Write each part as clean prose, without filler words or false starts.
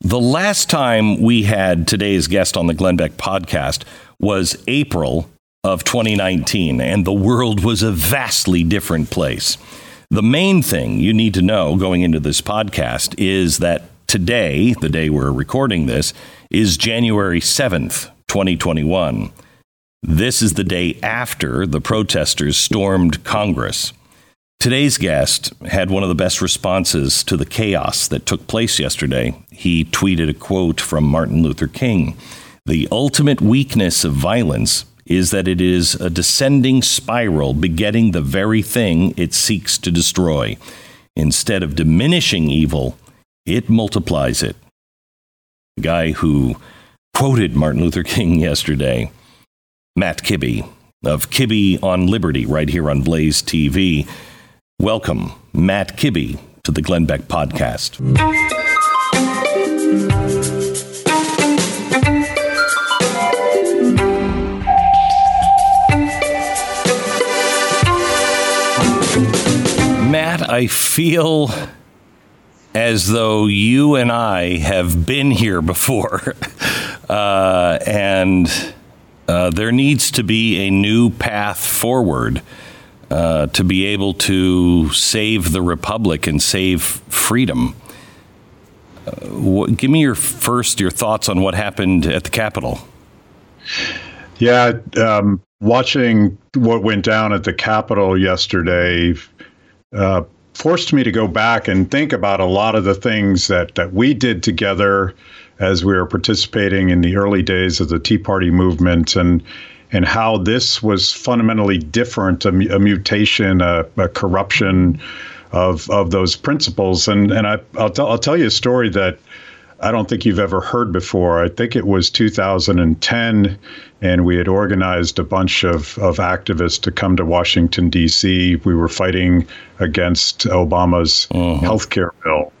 The last time we had today's guest on the Glenn Beck podcast was April of 2019, and the world was a vastly different place. The main thing you need to know going into this podcast is that today, the day we're recording this, is January 7th, 2021. This is the day after the protesters stormed Congress. Today's guest had one of the best responses to the chaos that took place yesterday. He tweeted a quote from Martin Luther King. The ultimate weakness of violence is that it is a descending spiral begetting the very thing it seeks to destroy. Instead of diminishing evil, it multiplies it. The guy who quoted Martin Luther King yesterday, Matt Kibbe of Kibbe on Liberty, right here on Blaze TV. Welcome, Matt Kibbe, to the Glenn Beck Podcast. Matt, I feel as though you and I have been here before, and there needs to be a new path forward. To be able to save the republic and save freedom. Give me your thoughts on what happened at the Capitol. Yeah, watching what went down at the Capitol yesterday forced me to go back and think about a lot of the things that we did together as we were participating in the early days of the Tea Party movement, and how this was fundamentally different, a mutation, a corruption of those principles. And I'll tell you a story that I don't think you've ever heard before. I think it was 2010, and we had organized a bunch of activists to come to Washington, D.C. We were fighting against Obama's healthcare bill.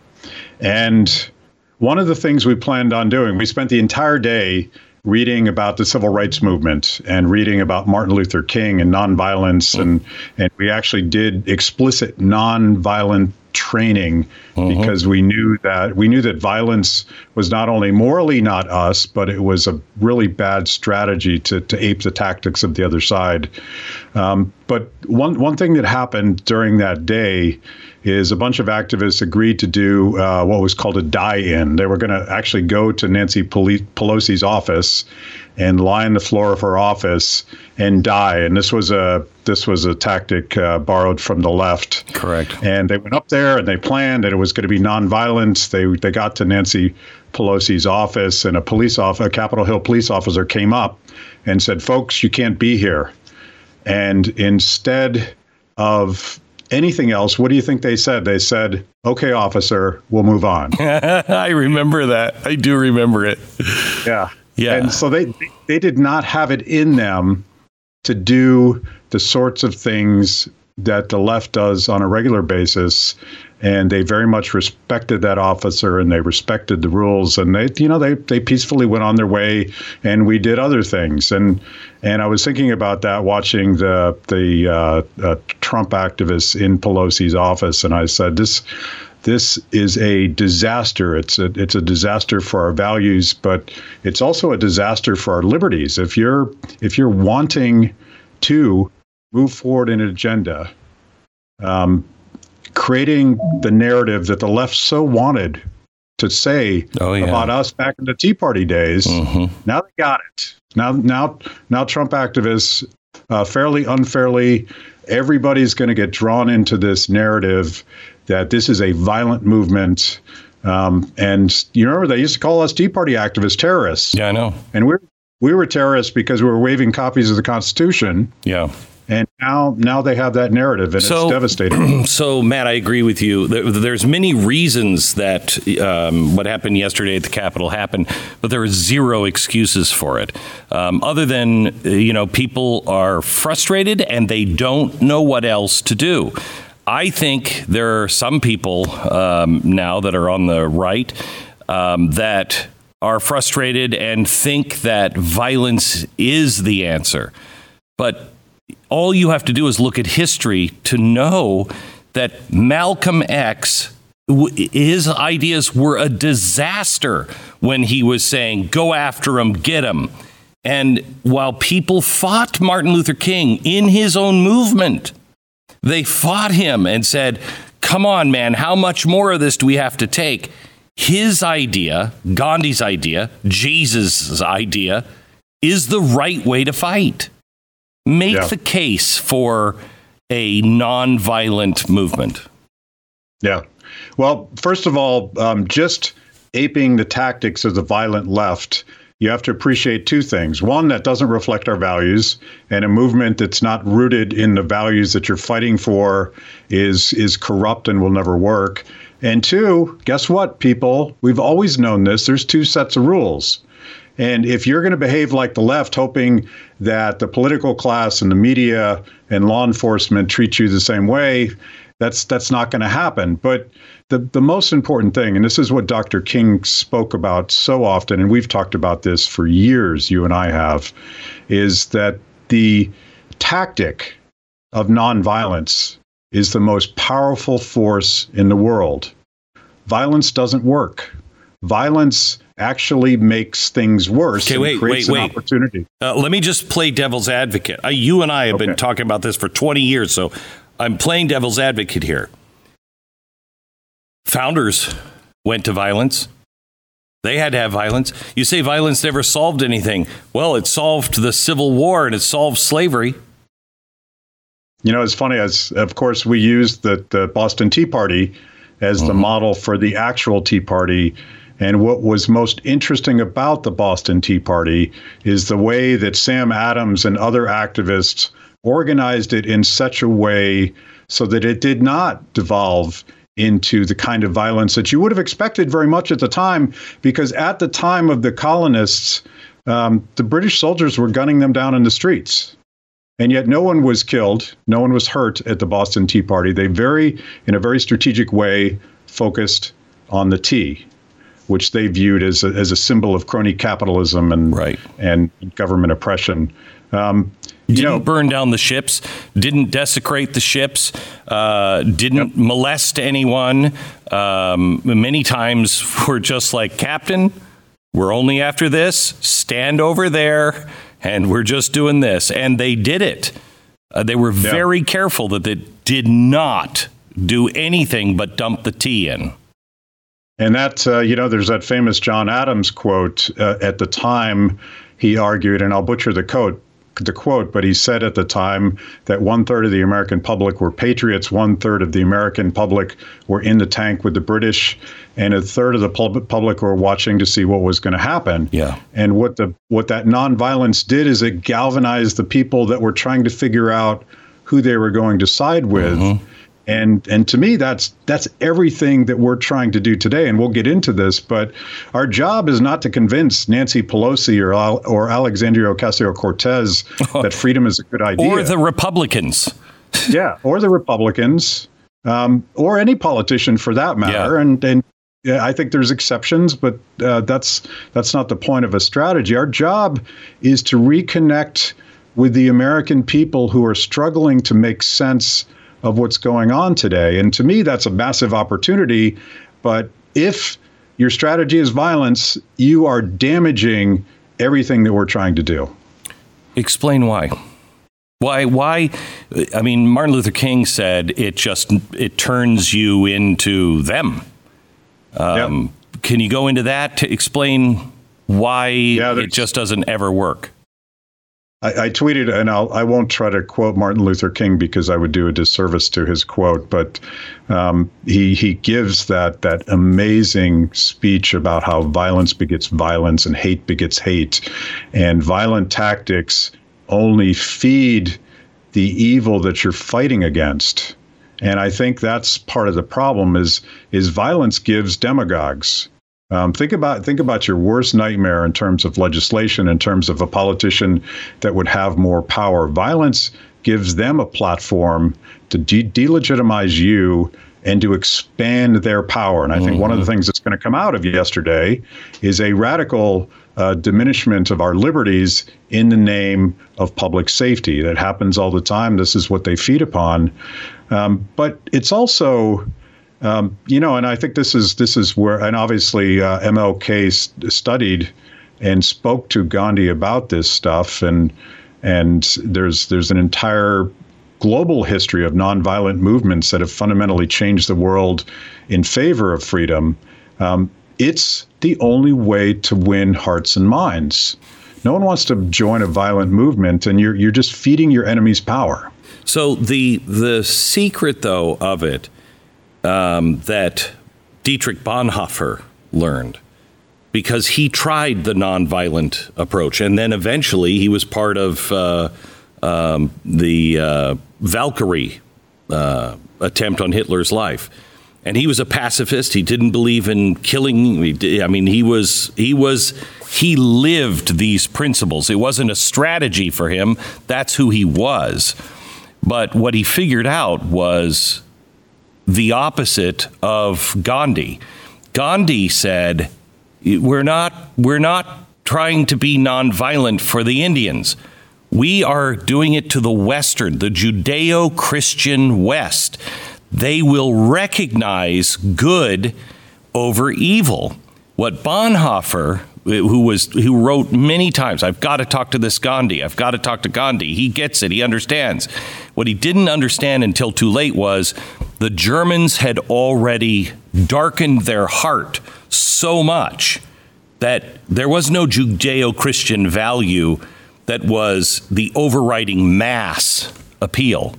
And one of the things we planned on doing, we spent the entire day reading about the civil rights movement and reading about Martin Luther King and nonviolence. And we actually did explicit nonviolent training because we knew that violence was not only morally not us, but it was a really bad strategy to ape the tactics of the other side. But one thing that happened during that day is a bunch of activists agreed to do what was called a die-in. They were going to actually go to Nancy Pelosi's office and lie on the floor of her office and die. And this was a tactic borrowed from the left. Correct. And they went up there and they planned that it was going to be nonviolent. They got to Nancy Pelosi's office, and a Capitol Hill police officer came up and said, "Folks, you can't be here." And instead of anything else, what do you think they said? They said, "Okay, officer, we'll move on." I remember that. I do remember it. Yeah. Yeah. And so they did not have it in them to do the sorts of things that the left does on a regular basis. And they very much respected that officer, and they respected the rules, and they peacefully went on their way, and we did other things. And I was thinking about that watching the Trump activists in Pelosi's office, and I said, this is a disaster. It's a disaster for our values, but it's also a disaster for our liberties. If you're wanting to move forward an agenda, creating the narrative that the left so wanted to say about us back in the Tea Party days. Mm-hmm. Now they got it. Now Trump activists, fairly, unfairly, everybody's going to get drawn into this narrative that this is a violent movement. And you remember they used to call us Tea Party activists terrorists. Yeah, I know. And we were terrorists because we were waving copies of the Constitution. Yeah. And now they have that narrative, and it's devastating. So, Matt, I agree with you. There's many reasons that what happened yesterday at the Capitol happened, but there are zero excuses for it. Other than, people are frustrated and they don't know what else to do. I think there are some people now that are on the right that are frustrated and think that violence is the answer. But all you have to do is look at history to know that Malcolm X, his ideas were a disaster when he was saying, go after him, get him. And while people fought Martin Luther King in his own movement, they fought him and said, come on, man, how much more of this do we have to take? His idea, Gandhi's idea, Jesus' idea is the right way to fight. Make the case for a nonviolent movement. Yeah. Well, first of all, just aping the tactics of the violent left, you have to appreciate two things. One, that doesn't reflect our values, and a movement that's not rooted in the values that you're fighting for is corrupt and will never work. And two, guess what, people? We've always known this. There's two sets of rules. And if you're going to behave like the left, hoping that the political class and the media and law enforcement treat you the same way, that's not going to happen. But the most important thing, and this is what Dr. King spoke about so often, and we've talked about this for years, you and I have, is that the tactic of nonviolence is the most powerful force in the world. Violence doesn't work. Violence actually makes things worse and creates an opportunity. Let me just play devil's advocate. You and I have been talking about this for 20 years, so I'm playing devil's advocate here. Founders went to violence. They had to have violence. You say violence never solved anything. Well, it solved the Civil War and it solved slavery. You know, it's funny, as of course, we used the Boston Tea Party as the model for the actual Tea Party. And what was most interesting about the Boston Tea Party is the way that Sam Adams and other activists organized it in such a way so that it did not devolve into the kind of violence that you would have expected very much at the time, because at the time of the colonists, the British soldiers were gunning them down in the streets. And yet no one was killed, no one was hurt at the Boston Tea Party. They in a very strategic way, focused on the tea, which they viewed as a symbol of crony capitalism and government oppression. Didn't burn down the ships, didn't desecrate the ships, didn't molest anyone. Many times we're just like, Captain, we're only after this, stand over there, and we're just doing this. And they did it. They were very careful that they did not do anything but dump the tea in. And that, there's that famous John Adams quote. At the time, he argued, and I'll butcher the quote, but he said at the time that 1/3 of the American public were patriots, 1/3 of the American public were in the tank with the British, and 1/3 of the public were watching to see what was going to happen. Yeah. And what that nonviolence did is it galvanized the people that were trying to figure out who they were going to side with. Mm-hmm. And to me, that's everything that we're trying to do today. And we'll get into this. But our job is not to convince Nancy Pelosi or Alexandria Ocasio Cortez that freedom is a good idea. Or the Republicans. Or the Republicans or any politician for that matter. Yeah. And I think there's exceptions, but that's not the point of a strategy. Our job is to reconnect with the American people who are struggling to make sense of what's going on today. And to me, that's a massive opportunity. But if your strategy is violence, you are damaging everything that we're trying to do. Explain why. Why? I mean, Martin Luther King said it turns you into them. Can you go into that to explain why it just doesn't ever work? I tweeted, and I won't try to quote Martin Luther King because I would do a disservice to his quote, but he gives that amazing speech about how violence begets violence and hate begets hate, and violent tactics only feed the evil that you're fighting against. And I think that's part of the problem is violence gives demagogues. Think about your worst nightmare in terms of legislation, in terms of a politician that would have more power. Violence gives them a platform to delegitimize you and to expand their power. And I think one of the things that's going to come out of yesterday is a radical diminishment of our liberties in the name of public safety. That happens all the time. This is what they feed upon. But it's also, and I think this is where, and obviously MLK studied and spoke to Gandhi about this stuff. And there's an entire global history of nonviolent movements that have fundamentally changed the world in favor of freedom. It's the only way to win hearts and minds. No one wants to join a violent movement, and you're just feeding your enemy's power. So the secret, though, of it that Dietrich Bonhoeffer learned, because he tried the nonviolent approach, and then eventually he was part of the Valkyrie attempt on Hitler's life. And he was a pacifist. He didn't believe in killing. He lived these principles. It wasn't a strategy for him. That's who he was. But what he figured out was the opposite of Gandhi. Gandhi said, we're not trying to be nonviolent for the Indians. We are doing it to the Western, the Judeo-Christian West. They will recognize good over evil. What Bonhoeffer, who wrote many times, I've got to talk to this Gandhi. I've got to talk to Gandhi. He gets it. He understands. What he didn't understand until too late was the Germans had already darkened their heart so much that there was no Judeo-Christian value that was the overriding mass appeal.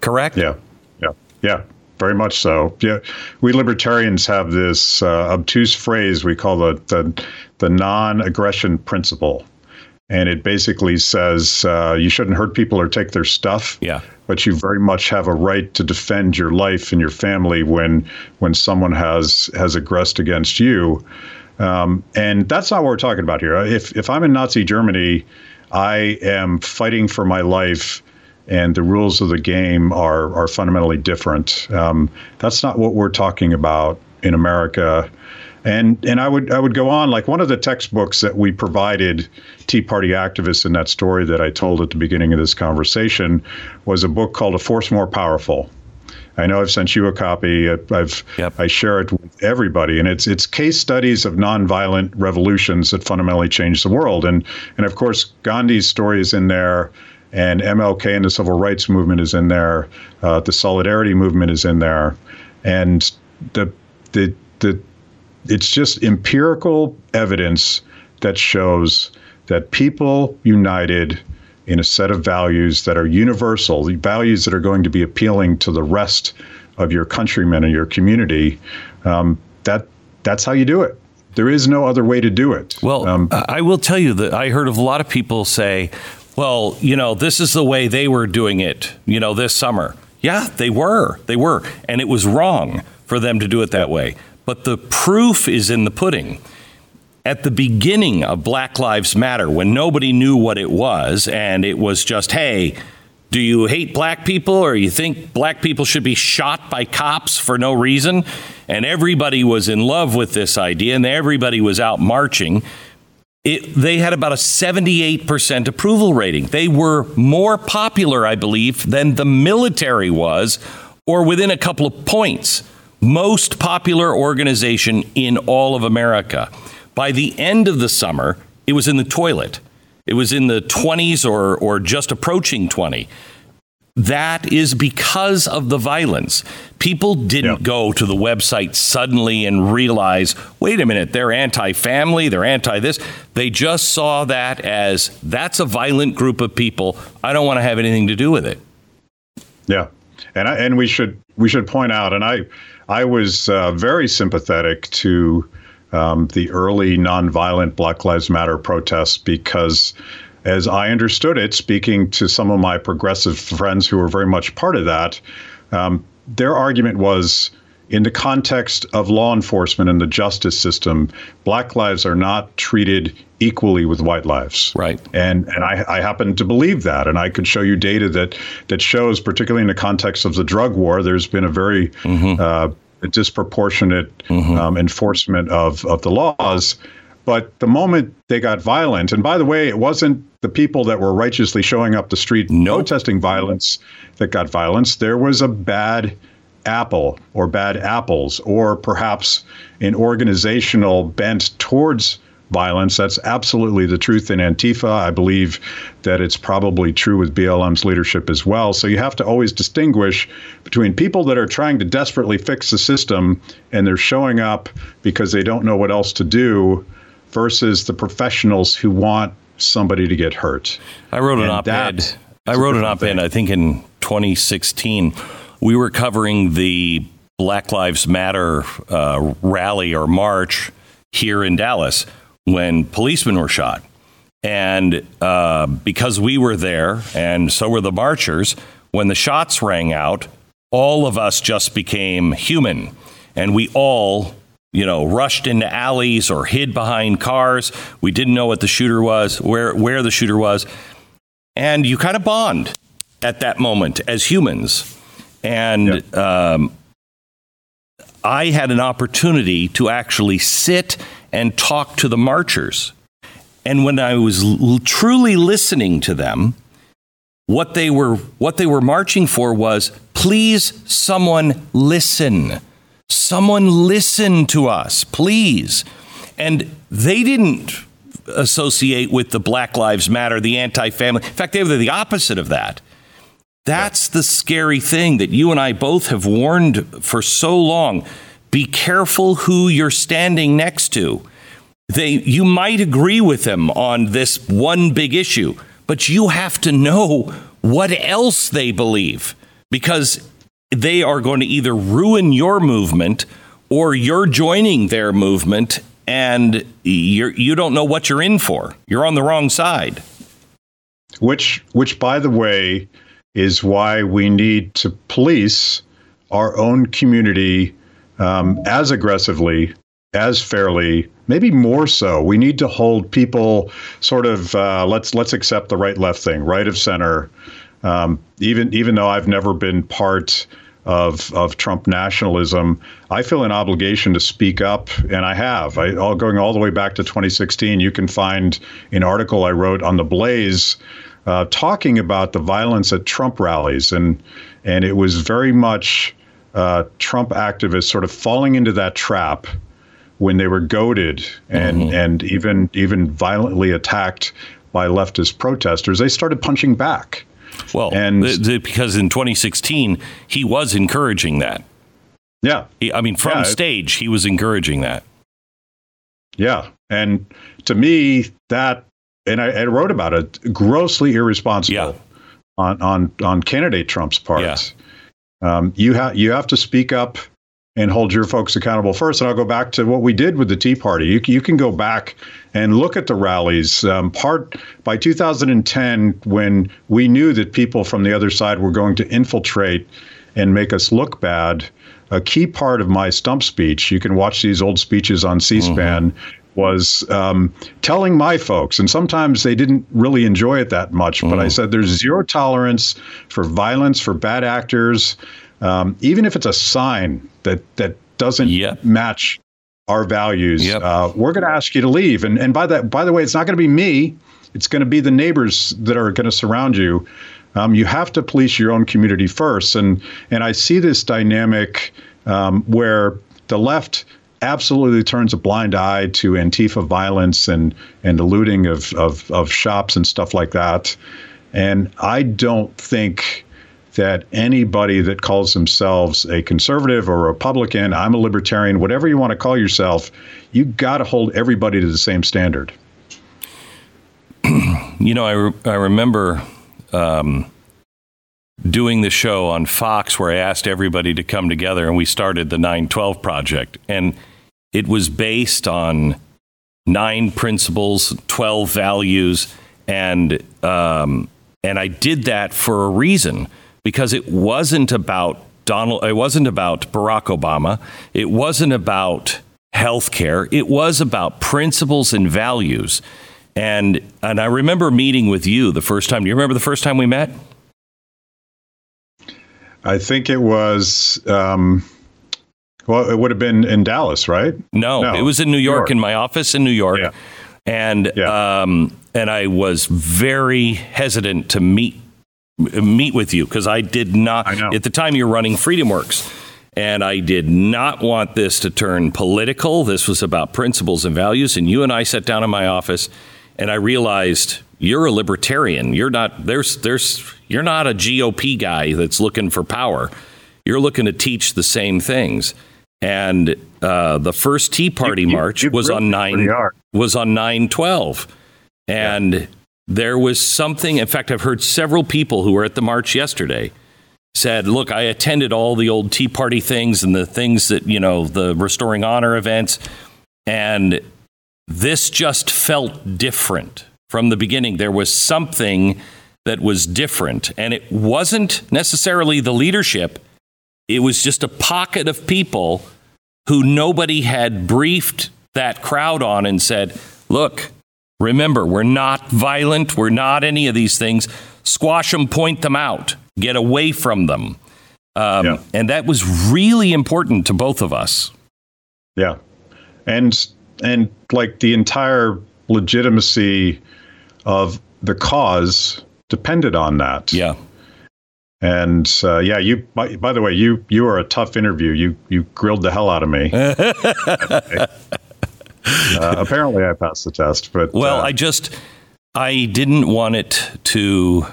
Correct? Yeah, very much so. Yeah, we libertarians have this obtuse phrase we call the non-aggression principle, and it basically says you shouldn't hurt people or take their stuff. Yeah, but you very much have a right to defend your life and your family when someone has aggressed against you, and that's not what we're talking about here. If I'm in Nazi Germany, I am fighting for my life, and the rules of the game are fundamentally different. That's not what we're talking about in America. And I would go on, like one of the textbooks that we provided Tea Party activists in that story that I told at the beginning of this conversation was a book called A Force More Powerful. I know I've sent you a copy. I share it with everybody, and it's case studies of nonviolent revolutions that fundamentally changed the world. And of course, Gandhi's story is in there, and MLK and the civil rights movement is in there. The solidarity movement is in there, and the it's just empirical evidence that shows that people united in a set of values that are universal, the values that are going to be appealing to the rest of your countrymen and your community, that's how you do it. There is no other way to do it. Well, I will tell you that I heard of a lot of people say, well, this is the way they were doing it, this summer. Yeah, they were. And it was wrong for them to do it that way. But the proof is in the pudding. At the beginning of Black Lives Matter, when nobody knew what it was, and it was just, hey, do you hate black people, or you think black people should be shot by cops for no reason? And everybody was in love with this idea, and everybody was out marching. They had about a 78% approval rating. They were more popular, I believe, than the military was, or within a couple of points. Most popular organization in all of America. By the end of the summer, it was in the toilet. It was in the 20s or just approaching 20. That is because of the violence. People didn't go to the website suddenly and realize, wait a minute, they're anti-family, they're anti-this. They just saw that as that's a violent group of people. I don't want to have anything to do with it. Yeah. And we should point out, and I was very sympathetic to the early nonviolent Black Lives Matter protests, because as I understood it, speaking to some of my progressive friends who were very much part of that, their argument was, in the context of law enforcement and the justice system, Black lives are not treated equally with white lives. Right. And I happen to believe that. And I could show you data that shows, particularly in the context of the drug war, there's been a very disproportionate enforcement of the laws. But the moment they got violent, and by the way, it wasn't the people that were righteously showing up the street protesting violence that got violence. There was a bad apple or bad apples, or perhaps an organizational bent towards violence. That's absolutely the truth in Antifa. I believe that it's probably true with BLM's leadership as well. So you have to always distinguish between people that are trying to desperately fix the system and they're showing up because they don't know what else to do, versus the professionals who want somebody to get hurt. I wrote an op-ed, I think in 2016. We were covering the Black Lives Matter rally or march here in Dallas when policemen were shot. And because we were there, and so were the marchers, when the shots rang out, all of us just became human. And we all, rushed into alleys or hid behind cars. We didn't know what the shooter was, where the shooter was. And you kind of bond at that moment as humans. And I had an opportunity to actually sit and talk to the marchers. And when I was truly listening to them, what they were marching for was, please, someone listen. Someone listen to us, please. And they didn't associate with the Black Lives Matter, the anti-family. In fact, they were the opposite of that. That's the scary thing that you and I both have warned for so long. Be careful who you're standing next to. You might agree with them on this one big issue, but you have to know what else they believe, because they are going to either ruin your movement or you're joining their movement, and you don't know what you're in for. You're on the wrong side. Which, by the way, is why we need to police our own community as aggressively, as fairly, maybe more so. We need to hold people sort of, let's accept the right-left thing, right of center. Even though I've never been part of Trump nationalism, I feel an obligation to speak up, and I have. Going all the way back to 2016, you can find an article I wrote on the Blaze talking about the violence at Trump rallies. And it was very much Trump activists sort of falling into that trap when they were goaded and even violently attacked by leftist protesters. They started punching back. Well, because in 2016, he was encouraging that. Yeah. From stage, he was encouraging that. Yeah. And to me, that, and I wrote about it, grossly irresponsible on candidate Trump's part. Yeah. You have to speak up and hold your folks accountable first. And I'll go back to what we did with the Tea Party. You can go back and look at the rallies. By 2010, when we knew that people from the other side were going to infiltrate and make us look bad, a key part of my stump speech, you can watch these old speeches on C-SPAN, was telling my folks, and sometimes they didn't really enjoy it that much, but I said there's zero tolerance for violence, for bad actors, even if it's a sign that doesn't match our values. Yep. We're going to ask you to leave. And by the way, it's not going to be me. It's going to be the neighbors that are going to surround you. You have to police your own community first. And I see this dynamic where the left absolutely turns a blind eye to Antifa violence and the looting of shops and stuff like that. And I don't think that anybody that calls themselves a conservative or a Republican, I'm a libertarian, whatever you want to call yourself, you got to hold everybody to the same standard. I remember doing the show on Fox where I asked everybody to come together, and we started the 9/12 Project. And it was based on 9 principles, 12 values, And I did that for a reason, because it wasn't about Donald. It wasn't about Barack Obama. It wasn't about healthcare. It was about principles and values. And I remember meeting with you the first time. Do you remember the first time we met? I think it was, well, it would have been in Dallas, right? No, it was in New York, in my office in New York. Yeah. And I was very hesitant to meet with you, because I did not. At the time, you're running FreedomWorks, and I did not want this to turn political. This was about principles and values. And you and I sat down in my office, and I realized you're a libertarian. You're not you're not a GOP guy that's looking for power. You're looking to teach the same things. And the first Tea Party march was on 9/12. And there was something. In fact, I've heard several people who were at the march yesterday said, look, I attended all the old Tea Party things and the things that, you know, the Restoring Honor events. And this just felt different from the beginning. There was something that was different, and it wasn't necessarily the leadership. It was just a pocket of people who nobody had briefed that crowd on and said, look, remember, we're not violent. We're not any of these things. Squash them, point them out, get away from them. And that was really important to both of us. Yeah. And like the entire legitimacy of the cause depended on that. Yeah. And you. By the way, you are a tough interview. You grilled the hell out of me. Apparently, I passed the test. But I didn't want it to.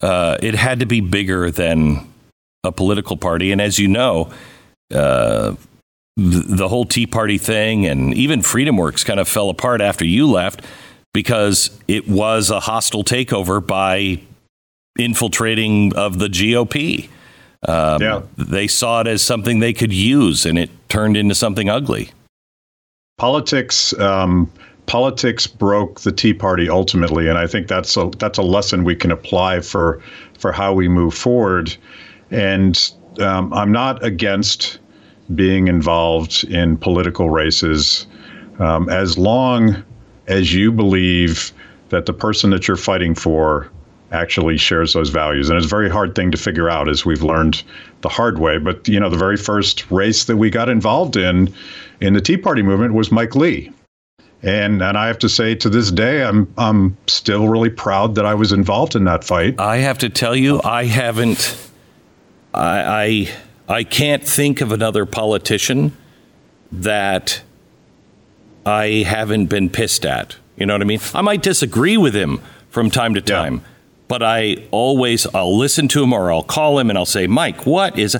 It had to be bigger than a political party, and as you know, the whole Tea Party thing and even FreedomWorks kind of fell apart after you left, because it was a hostile takeover by infiltrating of the GOP. They saw it as something they could use, and it turned into something ugly. Politics broke the Tea Party ultimately, and I think that's a lesson we can apply for how we move forward. And I'm not against being involved in political races, as long as you believe that the person that you're fighting for actually shares those values. And it's a very hard thing to figure out, as we've learned the hard way. But, you know, the very first race that we got involved in the Tea Party movement was Mike Lee. And I have to say, to this day, I'm still really proud that I was involved in that fight. I have to tell you, I can't think of another politician that I haven't been pissed at. You know what I mean? I might disagree with him from time to time. Yeah. But I'll listen to him, or I'll call him and I'll say, Mike, what is?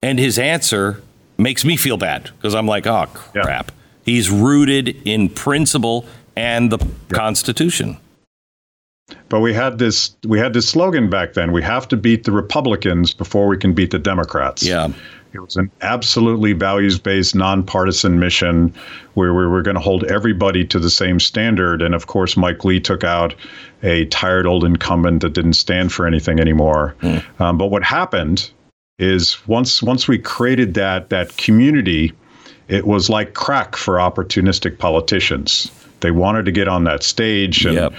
And his answer makes me feel bad, because I'm like, oh, crap. Yeah. He's rooted in principle and the Constitution. But we had this slogan back then: we have to beat the Republicans before we can beat the Democrats. Yeah. It was an absolutely values-based, nonpartisan mission where we were going to hold everybody to the same standard. And, of course, Mike Lee took out a tired old incumbent that didn't stand for anything anymore. Mm. But what happened is once we created that community, it was like crack for opportunistic politicians. They wanted to get on that stage, and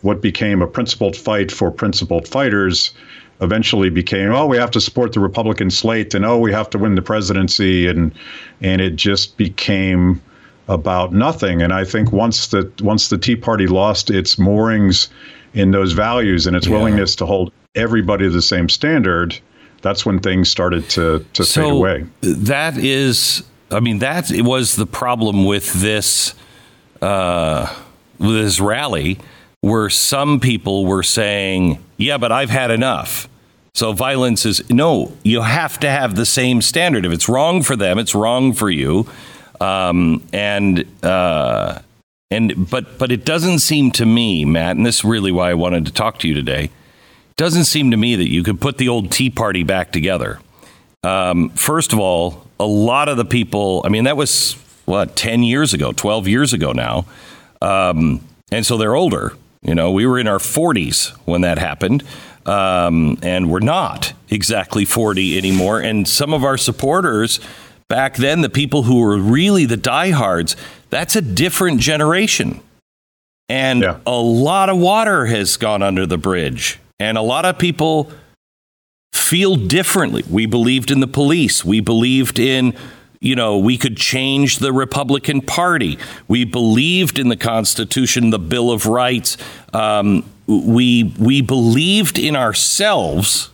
what became a principled fight for principled fighters eventually became, we have to support the Republican slate, and we have to win the presidency, and it just became about nothing. And I think once the Tea Party lost its moorings in those values and its willingness to hold everybody to the same standard, that's when things started to fade away. That is, it was the problem with this rally, where some people were saying, yeah, but I've had enough. So violence is no, you have to have the same standard. If it's wrong for them, it's wrong for you. But it doesn't seem to me, Matt, and this is really why I wanted to talk to you today. It doesn't seem to me that you could put the old Tea Party back together. First of all, a lot of the people, that was 10 years ago, 12 years ago now. And so they're older. You know, we were in our 40s when that happened, and we're not exactly 40 anymore. And some of our supporters back then, the people who were really the diehards, that's a different generation. And a lot of water has gone under the bridge. And a lot of people feel differently. We believed in the police. We believed in, you know, we could change the Republican Party. We believed in the Constitution, the Bill of Rights. We believed in ourselves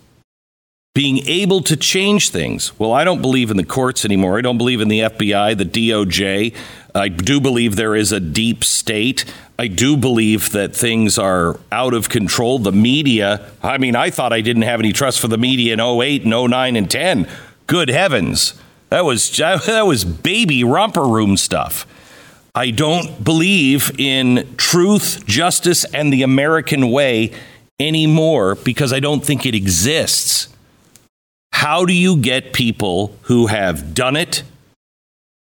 being able to change things. Well, I don't believe in the courts anymore. I don't believe in the FBI, the DOJ. I do believe there is a deep state. I do believe that things are out of control. The media, I mean, I thought I didn't have any trust for the media in 08 and 09 and 10. Good heavens. That was baby romper room stuff. I don't believe in truth, justice, and the American way anymore because I don't think it exists. How do you get people who have done it,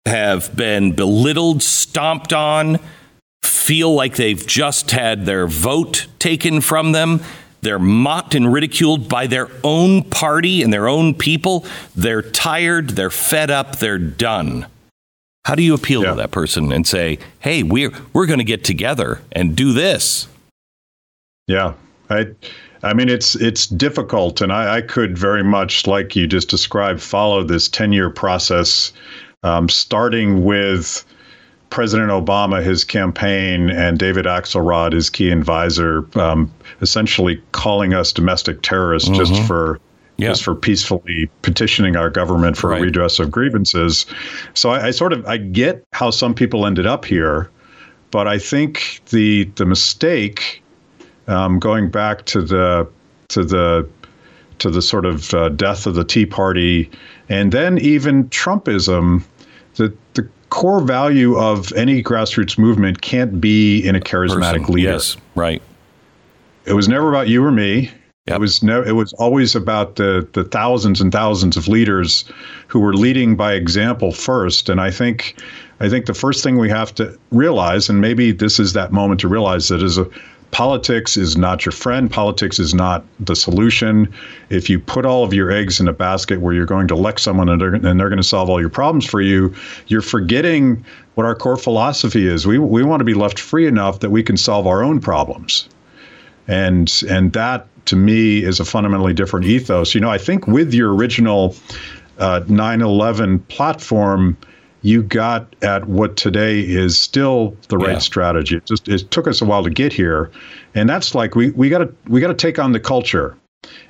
have been belittled, stomped on, feel like they've just had their vote taken from them? They're mocked and ridiculed by their own party and their own people. They're tired. They're fed up. They're done. How do you appeal to that person and say, hey, we're going to get together and do this? Yeah, I mean, it's difficult. And I could very much, like you just described, follow this 10-year process, starting with President Obama, his campaign, and David Axelrod, his key advisor, essentially calling us domestic terrorists just for peacefully petitioning our government for a redress of grievances. So I get how some people ended up here, but I think the mistake, going back to the sort of death of the Tea Party, and then even Trumpism, that the core value of any grassroots movement can't be in a charismatic leader. Yes, right. It was never about you or me. Yep. It was always about the thousands and thousands of leaders who were leading by example first. And I think the first thing we have to realize, and maybe this is that moment to realize that, is politics is not your friend. Politics is not the solution. If you put all of your eggs in a basket where you're going to elect someone and they're going to solve all your problems for you, you're forgetting what our core philosophy is. We want to be left free enough that we can solve our own problems. And that, to me, is a fundamentally different ethos. You know, I think with your original 9/11 platform, you got at what today is still the right strategy. It took us a while to get here. And that's like we gotta take on the culture.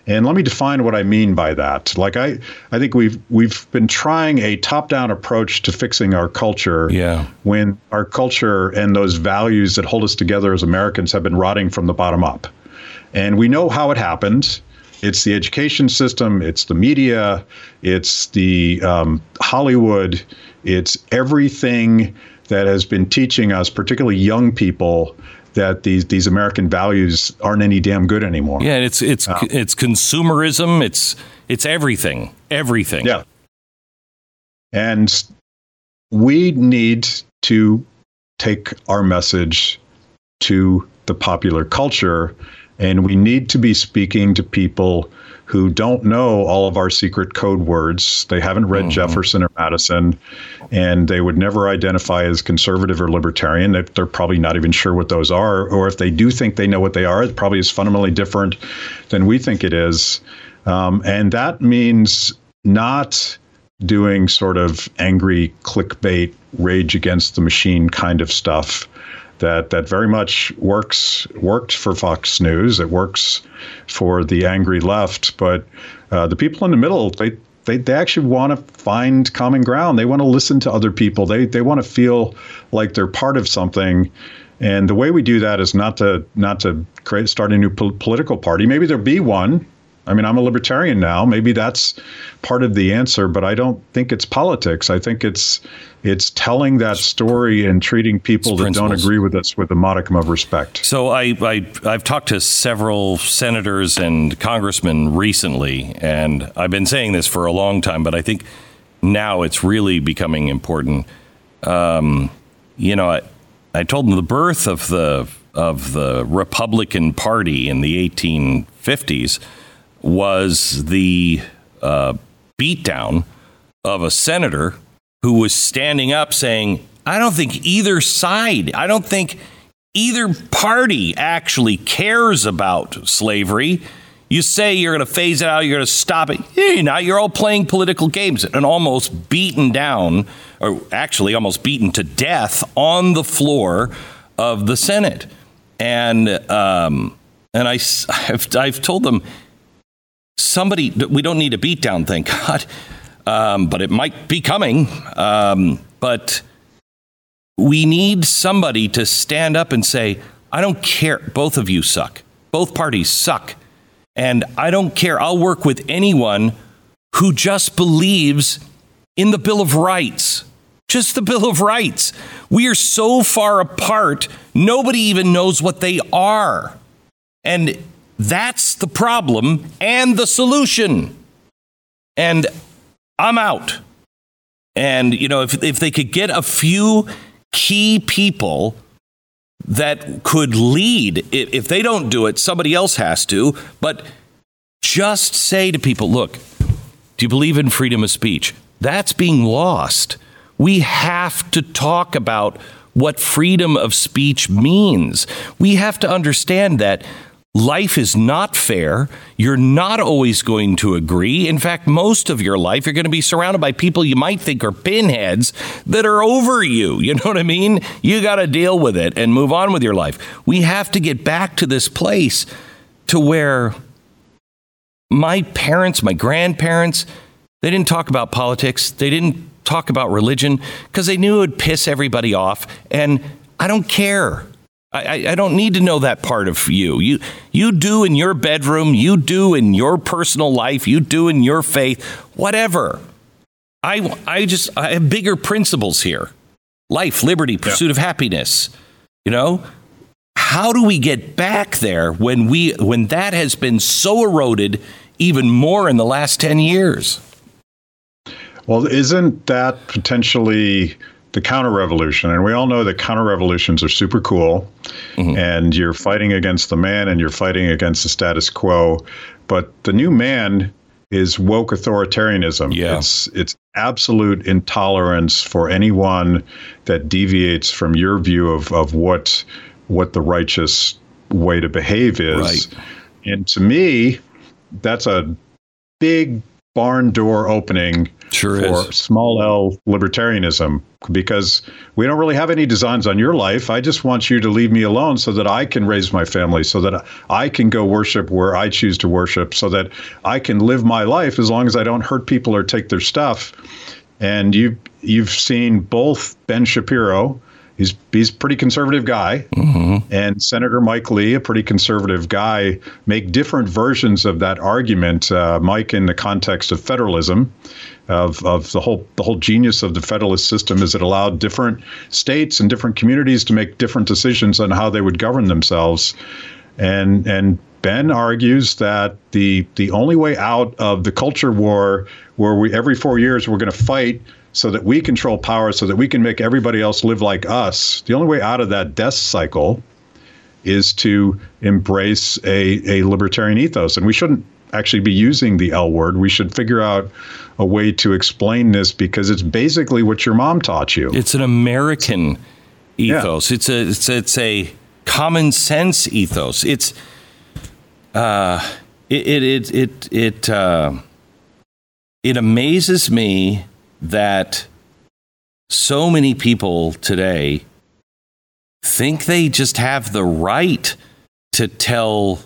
And let me define what I mean by that. Like I think we've been trying a top-down approach to fixing our culture when our culture and those values that hold us together as Americans have been rotting from the bottom up. And we know how it happened. It's the education system, it's the media, it's the Hollywood, it's everything that has been teaching us, particularly young people, that these American values aren't any damn good anymore. Yeah, it's consumerism, it's everything. Yeah. And we need to take our message to the popular culture. And we need to be speaking to people who don't know all of our secret code words. They haven't read Jefferson or Madison, and they would never identify as conservative or libertarian. They're probably not even sure what those are. Or if they do think they know what they are, it probably is fundamentally different than we think it is. And that means not doing sort of angry clickbait, rage against the machine kind of stuff. That very much worked for Fox News. It works for the angry left. But the people in the middle, they actually want to find common ground. They want to listen to other people. They want to feel like they're part of something. And the way we do that is not to start a new political party. Maybe there'll be one. I mean, I'm a libertarian now. Maybe that's part of the answer, but I don't think it's politics. I think it's telling that story and treating people that don't agree with us with a modicum of respect. So I've talked to several senators and congressmen recently, and I've been saying this for a long time, but I think now it's really becoming important. You know, I told them the birth of the of the Republican Party in the 1850s was the beatdown of a senator who was standing up saying, I don't think either side, I don't think either party actually cares about slavery. You say you're going to phase it out, you're going to stop it. You're not. You're all playing political games. And almost beaten down, or actually almost beaten to death on the floor of the Senate. And I've told them, somebody, we don't need a beatdown, thank God, but it might be coming. But we need somebody to stand up and say, I don't care. Both of you suck. Both parties suck. And I don't care. I'll work with anyone who just believes in the Bill of Rights. Just the Bill of Rights. We are so far apart, nobody even knows what they are. And that's the problem and the solution. And I'm out. And, you know, if they could get a few key people that could lead. If they don't do it, somebody else has to. But just say to people, look, do you believe in freedom of speech? That's being lost. We have to talk about what freedom of speech means. We have to understand that life is not fair. You're not always going to agree. In fact, most of your life, you're going to be surrounded by people you might think are pinheads that are over you. You know what I mean? You got to deal with it and move on with your life. We have to get back to this place to where my parents, my grandparents, they didn't talk about politics. They didn't talk about religion because they knew it would piss everybody off. And I don't care. I don't need to know that part of you. You do in your bedroom, you do in your personal life, you do in your faith, whatever. I have bigger principles here. Life, liberty, pursuit of happiness. You know, how do we get back there when that has been so eroded even more in the last 10 years? Well, isn't that potentially the counter-revolution? And we all know that counter-revolutions are super cool, mm-hmm. and you're fighting against the man and you're fighting against the status quo. But the new man is woke authoritarianism. Yeah. It's absolute intolerance for anyone that deviates from your view of what the righteous way to behave is. Right. And to me, that's a big barn door opening for small L libertarianism, because we don't really have any designs on your life. I just want you to leave me alone so that I can raise my family, so that I can go worship where I choose to worship, so that I can live my life as long as I don't hurt people or take their stuff. And you've seen both Ben Shapiro, he's a pretty conservative guy, mm-hmm. and Senator Mike Lee, a pretty conservative guy, make different versions of that argument, Mike, in the context of federalism, of the whole genius of the federalist system is it allowed different states and different communities to make different decisions on how they would govern themselves. And Ben argues that the only way out of the culture war, where we every 4 years we're going to fight so that we control power, so that we can make everybody else live like us. The only way out of that death cycle is to embrace a libertarian ethos. And we shouldn't actually be using the L word. We should figure out a way to explain this, because it's basically what your mom taught you. It's an American ethos. Yeah. It's a common sense ethos. It amazes me that so many people today think they just have the right to tell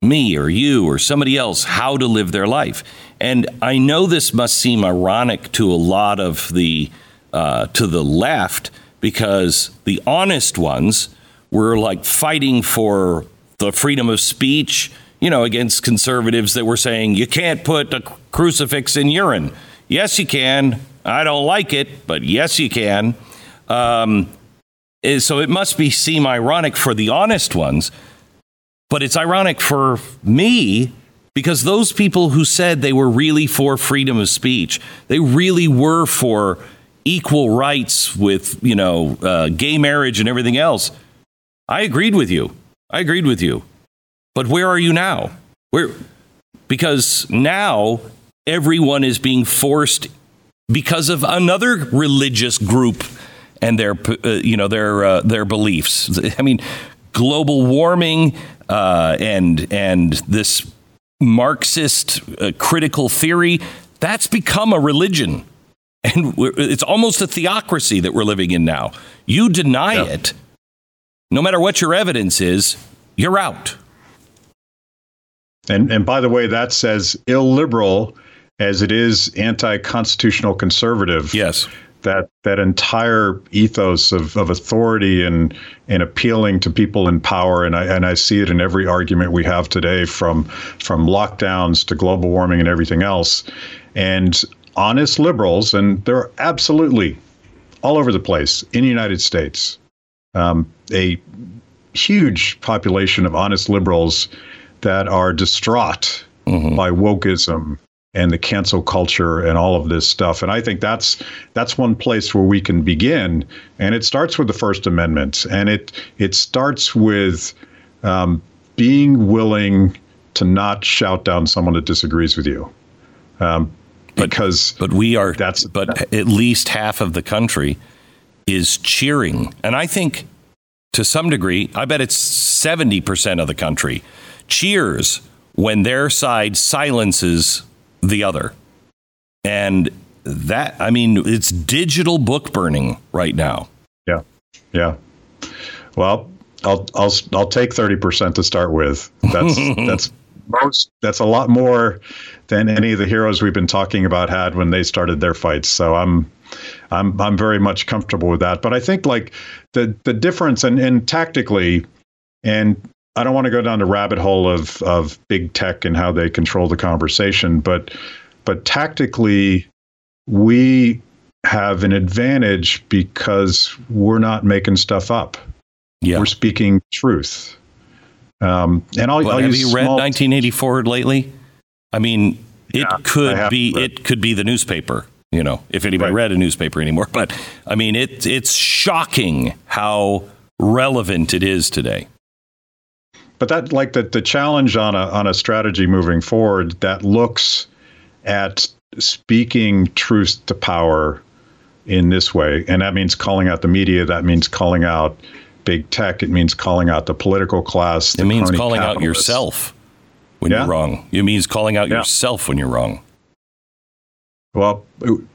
me or you or somebody else how to live their life. And I know this must seem ironic to a lot of the left, because the honest ones were like fighting for the freedom of speech, you know, against conservatives that were saying you can't put a crucifix in urine. Yes, you can. I don't like it, but yes, you can. So it must seem ironic for the honest ones, but it's ironic for me, because those people who said they were really for freedom of speech, they really were for equal rights with, gay marriage and everything else, I agreed with you. But where are you now? Because now everyone is being forced because of another religious group and their beliefs. I mean, global warming and this Marxist critical theory, that's become a religion. And it's almost a theocracy that we're living in now. You deny it. No matter what your evidence is, you're out. And by the way, that's as illiberal as it is anti-constitutional conservative. Yes. That entire ethos of authority and appealing to people in power. And I see it in every argument we have today, from lockdowns to global warming and everything else. And honest liberals, and they're absolutely all over the place in the United States. A huge population of honest liberals that are distraught by wokeism and the cancel culture and all of this stuff. And I think that's one place where we can begin. And it starts with the First Amendment. And it starts with being willing to not shout down someone that disagrees with you. But at least half of the country is cheering. And I think to some degree, I bet it's 70% of the country cheers when their side silences the other. And that, I mean, it's digital book burning right now. Yeah. Yeah. Well, I'll take 30% to start with. That's a lot more than any of the heroes we've been talking about had when they started their fights. So I'm very much comfortable with that. But I think like the difference and tactically, and I don't want to go down the rabbit hole of big tech and how they control the conversation, but tactically we have an advantage because we're not making stuff up. Yeah. We're speaking truth. Have you read 1984 lately? I mean, it could be the newspaper, you know, if anybody read a newspaper anymore. But I mean, it's shocking how relevant it is today. But that like the challenge on a strategy moving forward that looks at speaking truth to power in this way. And that means calling out the media. That means calling out big tech. It means calling out the political class. It means calling out yourself when you're wrong. It means calling out yourself when you're wrong. Well,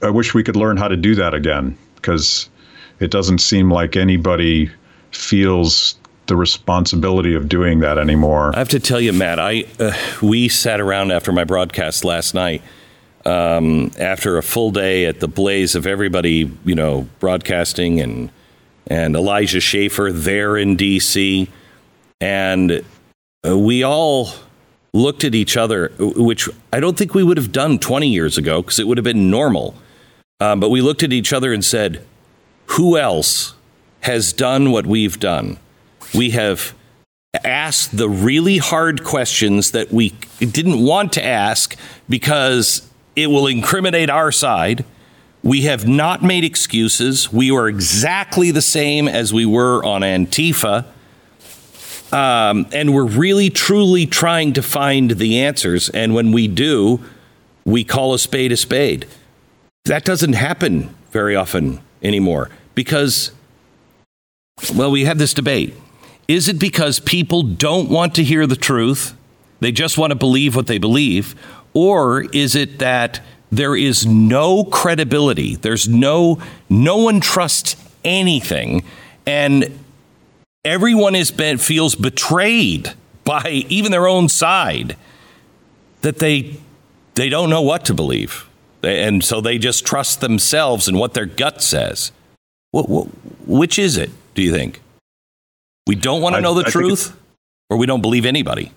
I wish we could learn how to do that again, because it doesn't seem like anybody feels the responsibility of doing that anymore. I have to tell you, Matt, we sat around after my broadcast last night, after a full day at the Blaze of everybody, you know, broadcasting and Elijah Schaefer there in D.C. And we all looked at each other, which I don't think we would have done 20 years ago because it would have been normal. But we looked at each other and said, who else has done what we've done? We have asked the really hard questions that we didn't want to ask because it will incriminate our side. We have not made excuses. We are exactly the same as we were on Antifa. And we're really, truly trying to find the answers. And when we do, we call a spade a spade. That doesn't happen very often anymore because, well, we have this debate. Is it because people don't want to hear the truth? They just want to believe what they believe. Or is it that there is no credibility? There's no one trusts anything. And everyone feels betrayed by even their own side that they don't know what to believe. And so they just trust themselves and what their gut says. Which is it, do you think? We don't want to know the truth, or we don't believe anybody?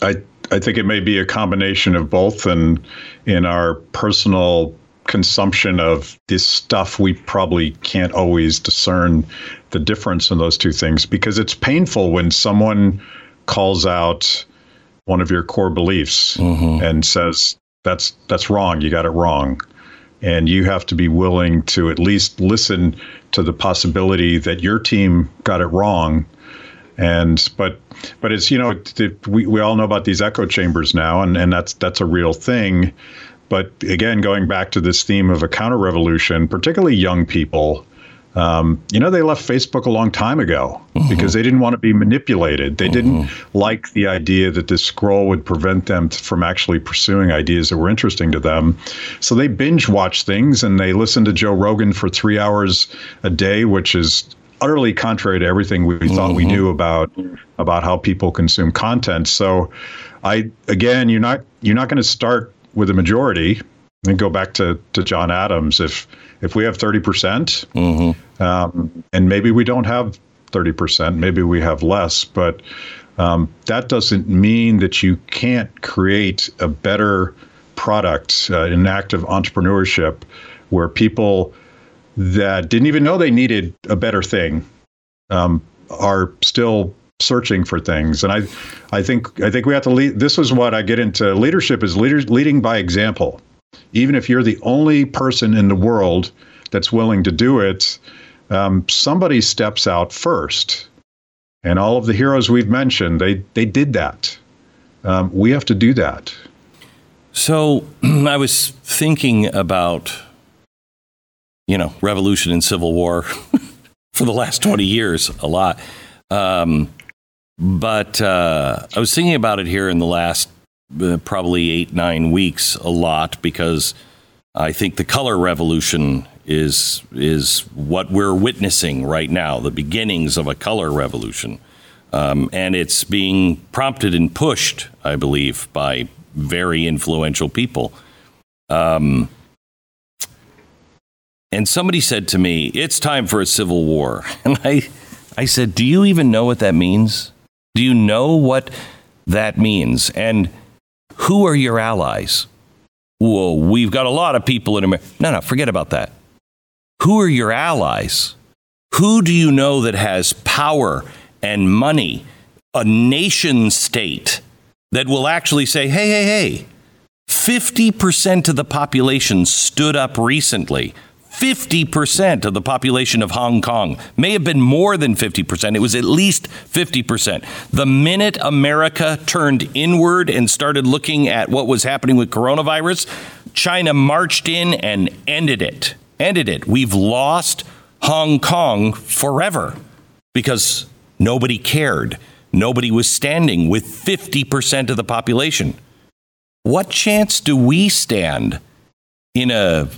I think it may be a combination of both, and in our personal consumption of this stuff, we probably can't always discern the difference in those two things, because it's painful when someone calls out one of your core beliefs and says, that's wrong, you got it wrong. And you have to be willing to at least listen to the possibility that your team got it wrong. And but it's, you know, we all know about these echo chambers now, and that's a real thing. But again, going back to this theme of a counter-revolution, particularly young people, you know, they left Facebook a long time ago because they didn't want to be manipulated. They didn't like the idea that this scroll would prevent them from actually pursuing ideas that were interesting to them. So they binge watch things and they listen to Joe Rogan for 3 hours a day, which is utterly contrary to everything we thought we knew about how people consume content. So again, you're not going to start with a majority. And go back to John Adams. If we have 30%, and maybe we don't have 30%, maybe we have less, but that doesn't mean that you can't create a better product, an active entrepreneurship where people that didn't even know they needed a better thing are still searching for things. And I think we have to lead. This is what I get into. Leadership is leading by example. Even if you're the only person in the world that's willing to do it, somebody steps out first. And all of the heroes we've mentioned, they did that. We have to do that. So I was thinking about, you know, revolution and civil war for the last 20 years a lot. But I was thinking about it here in the last probably 8-9 weeks a lot, because I think the color revolution is what we're witnessing right now, the beginnings of a color revolution. And it's being prompted and pushed, I believe, by very influential people. And somebody said to me, it's time for a civil war. And I said, do you even know what that means? Do you know what that means? And who are your allies? Whoa, we've got a lot of people in America. No, forget about that. Who are your allies? Who do you know that has power and money, a nation state that will actually say, hey, 50% of the population stood up recently. 50% of the population of Hong Kong, may have been more than 50%. It was at least 50%. The minute America turned inward and started looking at what was happening with coronavirus, China marched in and ended it. We've lost Hong Kong forever because nobody cared. Nobody was standing with 50% of the population. What chance do we stand in a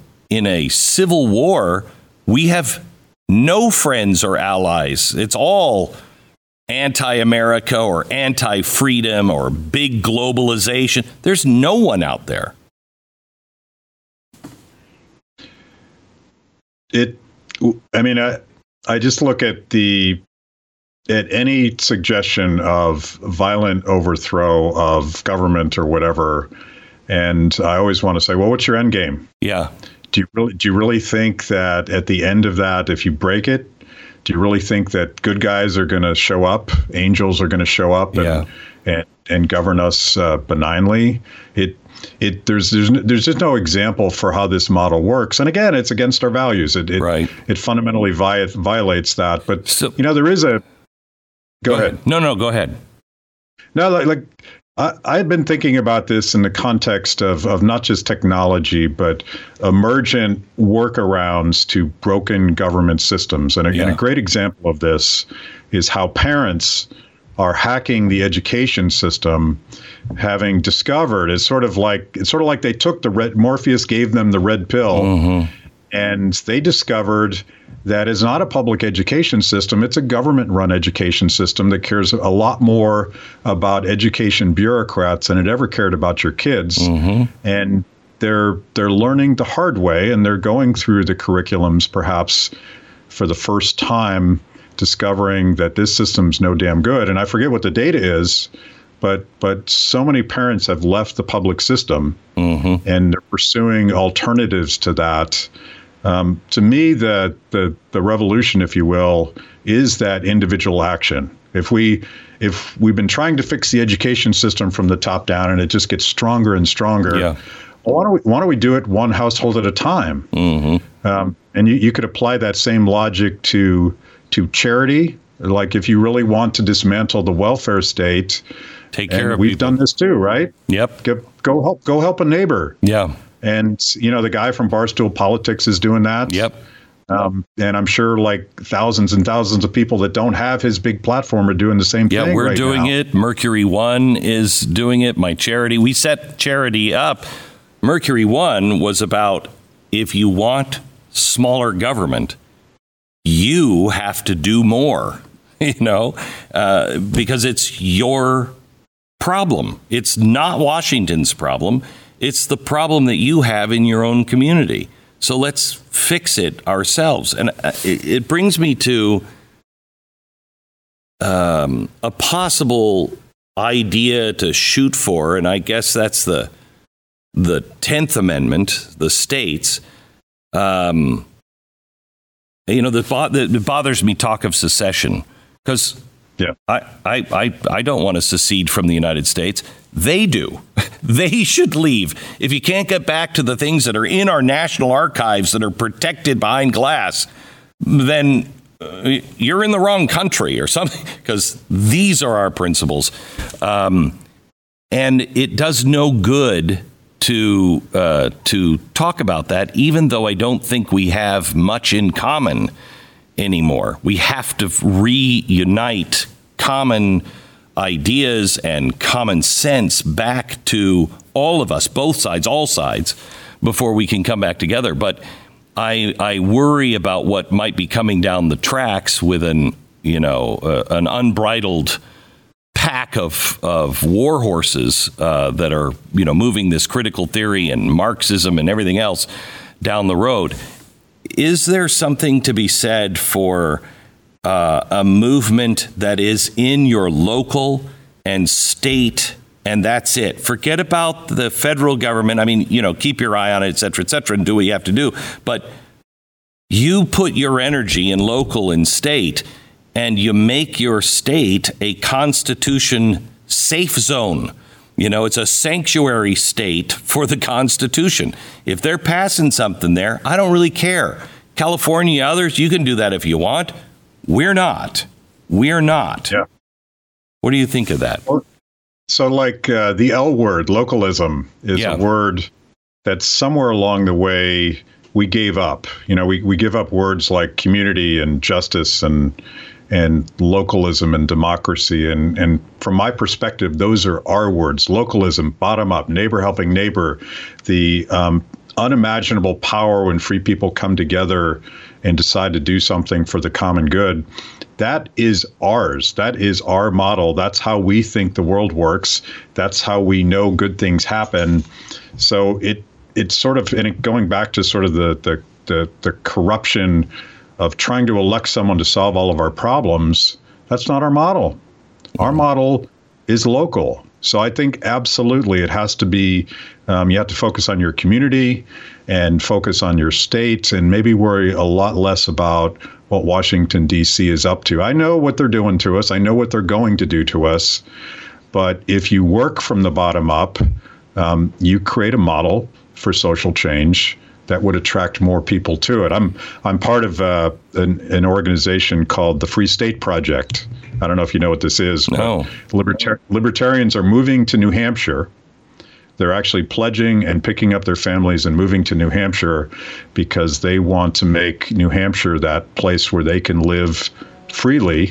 civil war? We have no friends or allies. It's all anti-America or anti-freedom or big globalization. There's no one out there. I just look at any suggestion of violent overthrow of government or whatever, and I always want to say, well, what's your end game? Yeah. Do you really think that at the end of that, if you break it, do you really think that good guys are going to show up, angels are going to show up and govern us benignly? There's just no example for how this model works. And again, it's against our values. It fundamentally violates that. But so, you know, there is a go ahead. No, go ahead. No, like I've been thinking about this in the context of not just technology, but emergent workarounds to broken government systems. And a great example of this is how parents are hacking the education system, having discovered it's sort of like they took the red, Morpheus gave them the red pill, and they discovered that is not a public education system. It's a government-run education system that cares a lot more about education bureaucrats than it ever cared about your kids. And they're learning the hard way, and they're going through the curriculums, perhaps for the first time, discovering that this system's no damn good. And I forget what the data is, but so many parents have left the public system, and they're pursuing alternatives to that. To me, the revolution, if you will, is that individual action. If we've been trying to fix the education system from the top down and it just gets stronger and stronger, Why don't we do it one household at a time? Mm-hmm. And you could apply that same logic to charity. Like if you really want to dismantle the welfare state, take care of people. We've done this too, right? Yep. Go help a neighbor. Yeah. And the guy from Barstool Politics is doing that. Yep. And I'm sure like thousands and thousands of people that don't have his big platform are doing the same thing. Yeah, we're doing it. Mercury One is doing it. My charity. We set charity up. Mercury One was about if you want smaller government, you have to do more, because it's your problem. It's not Washington's problem. It's the problem that you have in your own community. So let's fix it ourselves. And it brings me to a possible idea to shoot for. And I guess that's the 10th Amendment, the states. That bothers me, talk of secession, because I don't want to secede from the United States. They do. They should leave. If you can't get back to the things that are in our national archives that are protected behind glass, then you're in the wrong country or something, because these are our principles. And it does no good to talk about that, even though I don't think we have much in common anymore. We have to reunite common ideas and common sense back to all of us, both sides, all sides, before we can come back together. But I worry about what might be coming down the tracks with an unbridled pack of war horses that are moving this critical theory and Marxism and everything else down the road. Is there something to be said for a movement that is in your local and state, and that's it? Forget about the federal government. I mean, keep your eye on it, et cetera, and do what you have to do. But you put your energy in local and state, and you make your state a Constitution safe zone. It's a sanctuary state for the Constitution. If they're passing something there, I don't really care. California, others, you can do that if you want. We're not. Yeah. What do you think of that? So like the L word, localism, is a word that somewhere along the way we gave up. We give up words like community and justice and localism and democracy. And from my perspective, those are our words. Localism, bottom up, neighbor helping neighbor, the unimaginable power when free people come together and decide to do something for the common good. That is ours. That is our model. That's how we think the world works. That's how we know good things happen. So it's sort of, and going back to sort of the corruption of trying to elect someone to solve all of our problems, that's not our model. Our model is local. So I think absolutely it has to be, you have to focus on your community and focus on your state and maybe worry a lot less about what Washington, D.C. is up to. I know what they're doing to us. I know what they're going to do to us. But if you work from the bottom up, you create a model for social change that would attract more people to it. I'm part of an organization called the Free State Project. I don't know if you know what this is. No. Libertarians are moving to New Hampshire. They're actually pledging and picking up their families and moving to New Hampshire because they want to make New Hampshire that place where they can live freely.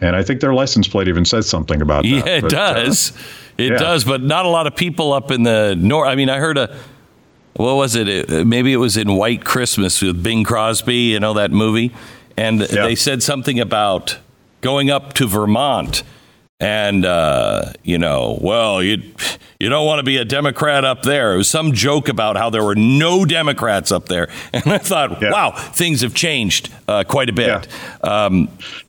And I think their license plate even says something about that. Yeah, it does. It does, but not a lot of people up in the north. I mean, I heard what was it? Maybe it was in White Christmas with Bing Crosby, that movie. And they said something about going up to Vermont and, you don't want to be a Democrat up there. It was some joke about how there were no Democrats up there. And I thought, wow, things have changed quite a bit.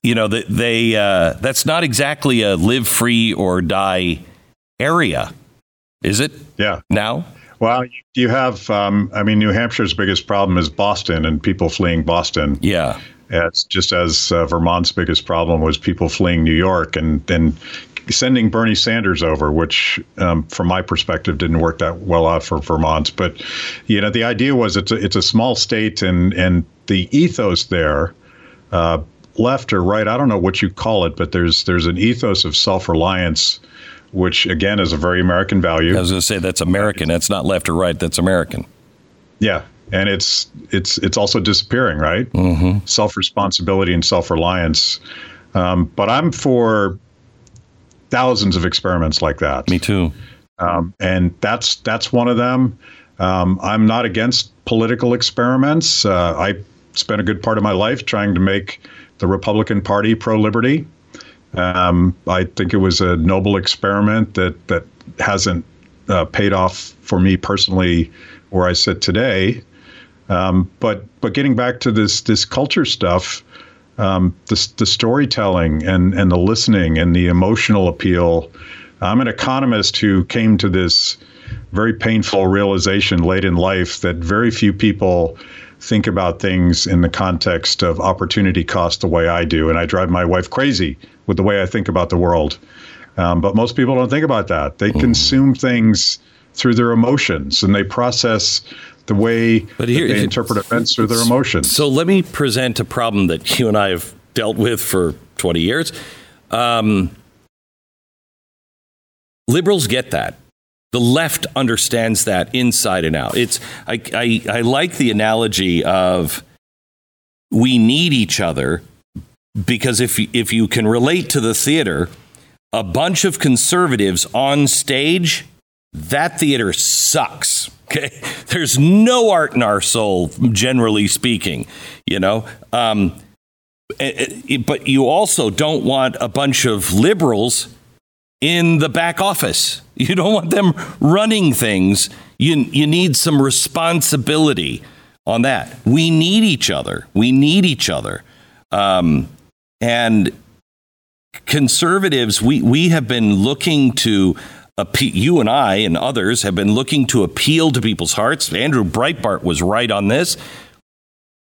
Yeah. That's not exactly a live free or die area, is it? Yeah. Now? Well, you have, New Hampshire's biggest problem is Boston and people fleeing Boston. Yeah. It's just as Vermont's biggest problem was people fleeing New York and sending Bernie Sanders over, which from my perspective didn't work that well out for Vermont. But, you know, the idea was it's a small state, and the ethos there, left or right, I don't know what you call it, but there's an ethos of self-reliance, which, again, is a very American value. I was going to say that's American. That's not left or right. That's American. Yeah. And it's also disappearing, right? Mm-hmm. Self-responsibility and self-reliance. But I'm for thousands of experiments like that. Me too. And that's one of them. I'm not against political experiments. I spent a good part of my life trying to make the Republican Party pro-liberty. I think it was a noble experiment that hasn't paid off for me personally where I sit today. But getting back to this culture stuff, the storytelling and the listening and the emotional appeal. I'm an economist who came to this very painful realization late in life that very few people think about things in the context of opportunity cost the way I do. And I drive my wife crazy with the way I think about the world. But most people don't think about that. They consume things through their emotions, and they process the way they interpret events through their emotions. So let me present a problem that you and I have dealt with for 20 years. Liberals get that. The left understands that inside and out. It's I like the analogy of we need each other, because if you can relate to the theater, a bunch of conservatives on stage, that theater sucks. Okay, there's no art in our soul, generally speaking, you know. But you also don't want a bunch of liberals in the back office. You don't want them running things. You need some responsibility on that. We need each other. And conservatives, we have been looking to appeal. You and I and others have been looking to appeal to people's hearts. Andrew Breitbart was right on this.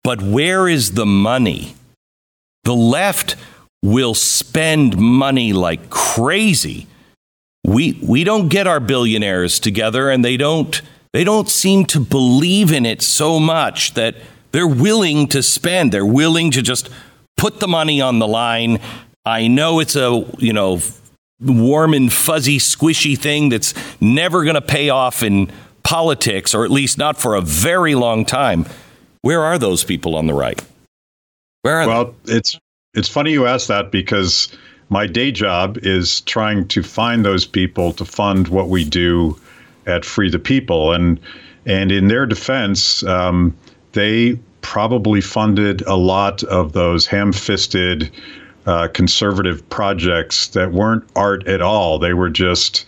But where is the money? The left will spend money like crazy. We don't get our billionaires together, and they don't seem to believe in it so much that they're willing to spend. They're willing to just put the money on the line. I know it's a, you know, warm and fuzzy, squishy thing that's never going to pay off in politics, or at least not for a very long time. Where are those people on the right? Where are they? It's funny you ask that, because my day job is trying to find those people to fund what we do at Free the People. And in their defense, they probably funded a lot of those ham-fisted conservative projects that weren't art at all. They were just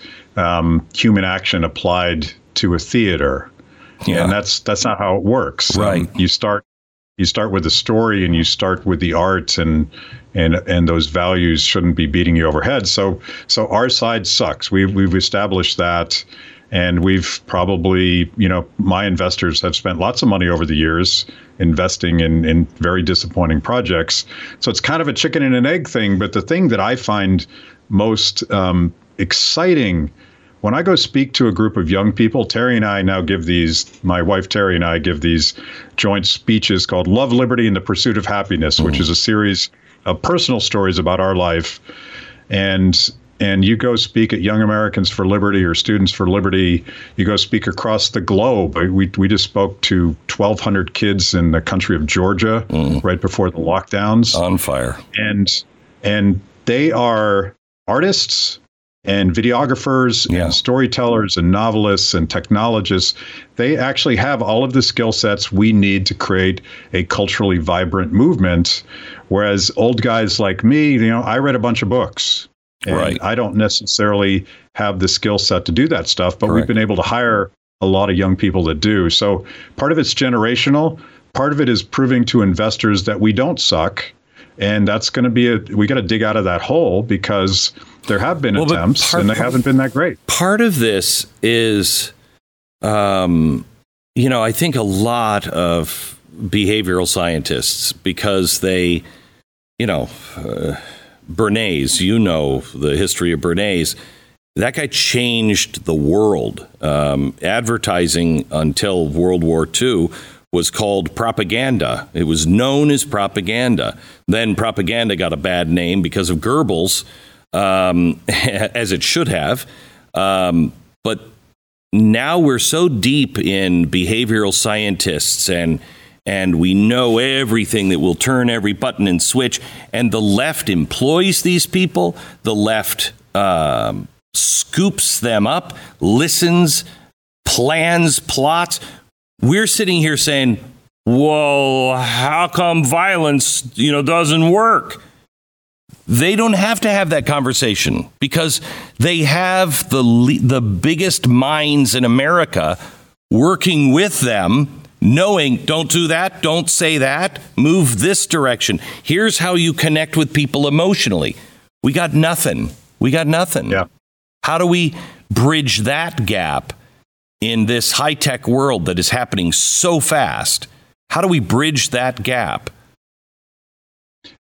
human action applied to a theater. Yeah. And that's not how it works. Right. You start with the story, and you start with the art, and those values shouldn't be beating you overhead. So our side sucks. We've established that, and we've probably, you know, my investors have spent lots of money over the years investing in very disappointing projects. So it's kind of a chicken and an egg thing. But the thing that I find most exciting when I go speak to a group of young people, my wife Terry and I give these joint speeches called Love, Liberty, and the Pursuit of Happiness, which is a series of personal stories about our life. And you go speak at Young Americans for Liberty or Students for Liberty. You go speak across the globe. We just spoke to 1,200 kids in the country of Georgia right before the lockdowns. On fire. And they are artists and videographers, and storytellers and novelists and technologists. They actually have all of the skill sets we need to create a culturally vibrant movement. Whereas old guys like me, you know, I read a bunch of books. And I don't necessarily have the skill set to do that stuff, but we've been able to hire a lot of young people that do. So part of it's generational. Part of it is proving to investors that we don't suck. And that's going to be we got to dig out of that hole, because there have been attempts, and they haven't been that great. Part of this is, you know, I think a lot of behavioral scientists, because they, you know, Bernays, you know the history of Bernays. That guy changed the world. Advertising until World War II was called propaganda. It was known as propaganda. Then propaganda got a bad name because of Goebbels, as it should have. But now we're so deep in behavioral scientists and we know everything that will turn every button and switch. And the left employs these people. The left scoops them up, listens, plans, plots. We're sitting here saying, well, how come violence, doesn't work? They don't have to have that conversation because they have the biggest minds in America working with them, knowing don't do that, don't say that, move this direction. Here's how you connect with people emotionally. We got nothing. Yeah. How do we bridge that gap in this high-tech world that is happening so fast? How do we bridge that gap?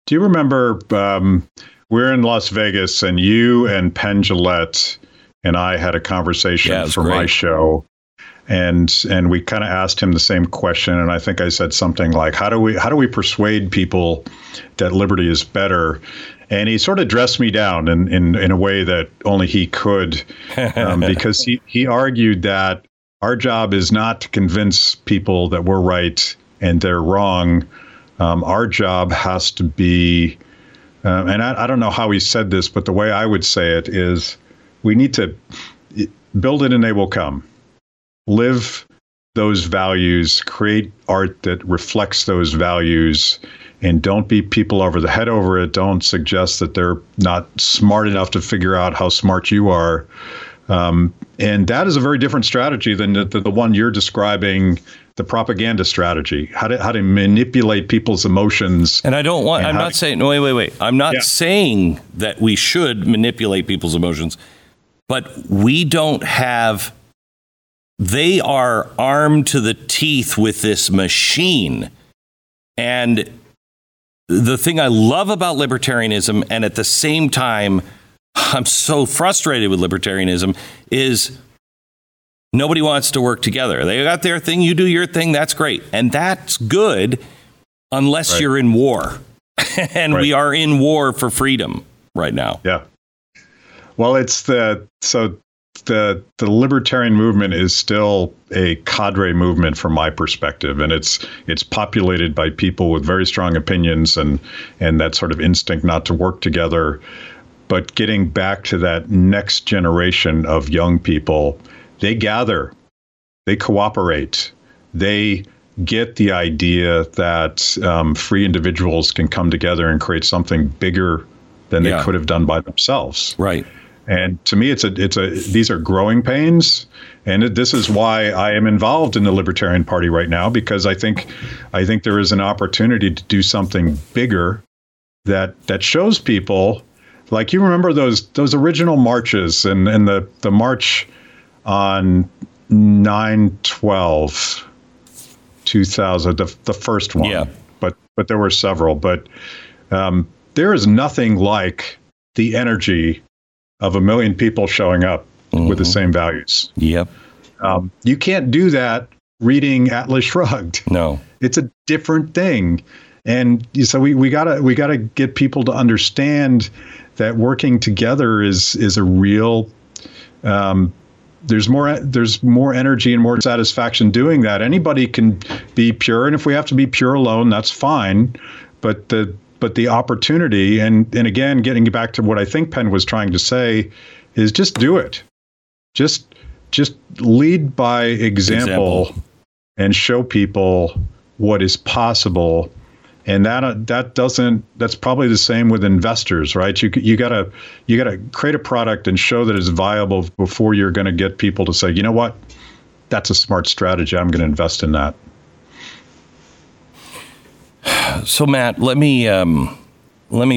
Do you remember we're in Las Vegas and you and Penn Jillette and I had a conversation for my show, and we kind of asked him the same question, and I think I said something like, how do we persuade people that liberty is better? And he sort of dressed me down in a way that only he could, because he argued that our job is not to convince people that we're right and they're wrong. Our job has to be, and I don't know how he said this, but the way I would say it is we need to build it and they will come. Live those values, create art that reflects those values, and don't beat people over the head over it. Don't suggest that they're not smart enough to figure out how smart you are. And that is a very different strategy than the one you're describing, the propaganda strategy, how to manipulate people's emotions. And I'm not saying that we should manipulate people's emotions, but we don't have, they are armed to the teeth with this machine. And the thing I love about libertarianism, and at the same time, I'm so frustrated with libertarianism, is nobody wants to work together. They got their thing. You do your thing. That's great. And that's good unless you're in war. And we are in war for freedom right now. Yeah. Well, it's the libertarian movement is still a cadre movement from my perspective, and it's populated by people with very strong opinions and that sort of instinct not to work together. But getting back to that next generation of young people, they gather, they cooperate, they get the idea that free individuals can come together and create something bigger than they could have done by themselves. Right. And to me, these are growing pains. And this is why I am involved in the Libertarian Party right now, because I think there is an opportunity to do something bigger that shows people, like, you remember those original marches and the march on 9/12/2000, the first one. Yeah. But there were several. But there is nothing like the energy of a million people showing up with the same values. Yep. You can't do that reading Atlas Shrugged. No. It's a different thing. And so we gotta get people to understand that working together is a real. There's more energy and more satisfaction doing that. Anybody can be pure, and if we have to be pure alone, that's fine. But the opportunity, and again, getting back to what I think Penn was trying to say, is just do it. Just lead by example. And show people what is possible. And that's probably the same with investors, right? You gotta create a product and show that it's viable before you're going to get people to say, you know what, that's a smart strategy. I'm going to invest in that. So, Matt, let me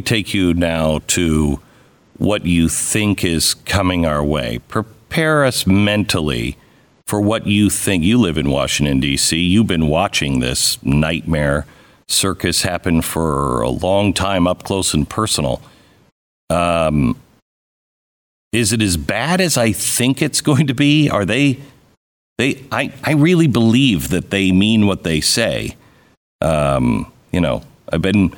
take you now to what you think is coming our way. Prepare us mentally for what you think. You live in Washington, D.C. You've been watching this nightmare circus happen for a long time, up close and personal. Is it as bad as I think it's going to be? Are they I really believe that they mean what they say. You know, I've been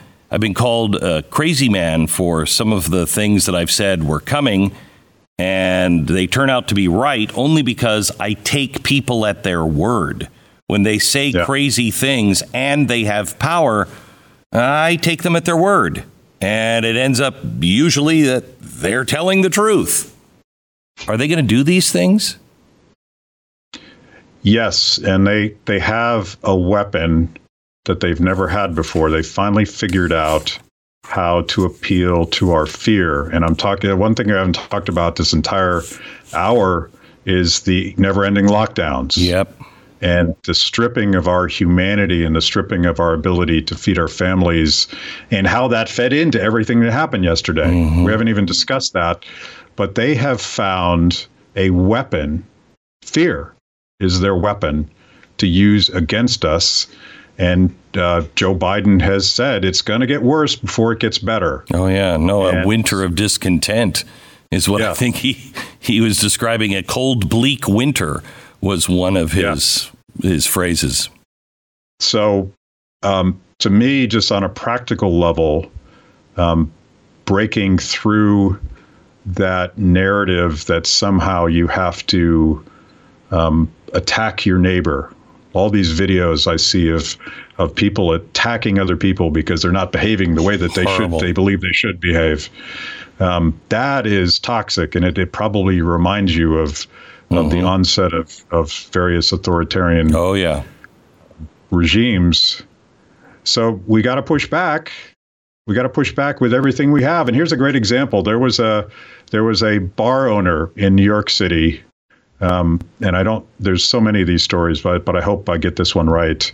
called a crazy man for some of the things that I've said were coming, and they turn out to be right only because I take people at their word. When they say crazy things and they have power, I take them at their word. And it ends up usually that they're telling the truth. Are they going to do these things? Yes. And they have a weapon that they've never had before. They finally figured out how to appeal to our fear. And I'm talking, one thing I haven't talked about this entire hour is the never-ending lockdowns. Yep. And the stripping of our humanity and the stripping of our ability to feed our families, and how that fed into everything that happened yesterday. Mm-hmm. We haven't even discussed that, but they have found a weapon. Fear is their weapon to use against us. And Joe Biden has said it's going to get worse before it gets better. Oh, yeah. No, a winter of discontent is what I think he was describing. A cold, bleak winter was one of his phrases. So to me, just on a practical level, breaking through that narrative that somehow you have to attack your neighbor. All these videos I see of people attacking other people because they're not behaving the way that they should, they believe they should behave. That is toxic, and it probably reminds you of the onset of various authoritarian regimes. So we got to push back. We got to push back with everything we have. And here's a great example. There was a bar owner in New York City, and there's so many of these stories, but I hope I get this one right,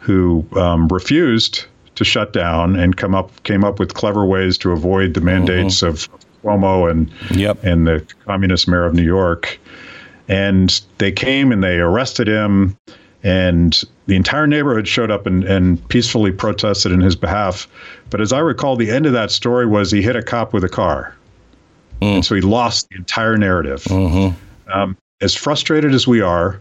who refused to shut down and came up with clever ways to avoid the mandates of Cuomo and the communist mayor of New York. And they came and they arrested him, and the entire neighborhood showed up and peacefully protested in his behalf. But as I recall, the end of that story was he hit a cop with a car. Mm. And so he lost the entire narrative. Mm-hmm. As frustrated as we are,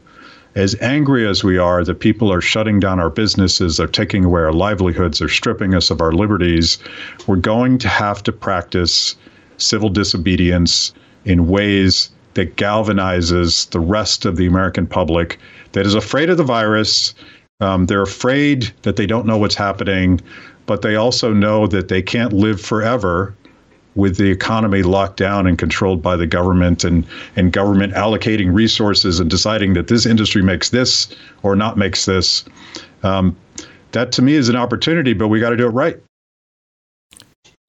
as angry as we are that people are shutting down our businesses, they're taking away our livelihoods, they're stripping us of our liberties, we're going to have to practice civil disobedience in ways that galvanizes the rest of the American public that is afraid of the virus. They're afraid that they don't know what's happening, but they also know that they can't live forever with the economy locked down and controlled by the government and government allocating resources and deciding that this industry makes this or not makes this. That to me is an opportunity, but we got to do it right.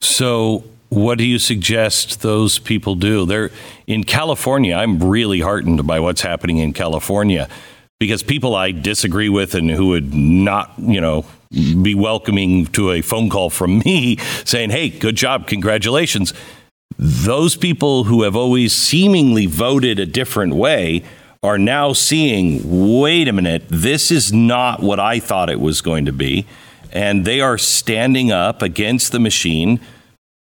So what do you suggest those people do? They're in California. I'm really heartened by what's happening in California, because people I disagree with and who would not, be welcoming to a phone call from me saying, hey, good job, congratulations. Those people who have always seemingly voted a different way are now seeing, wait a minute, this is not what I thought it was going to be. And they are standing up against the machine.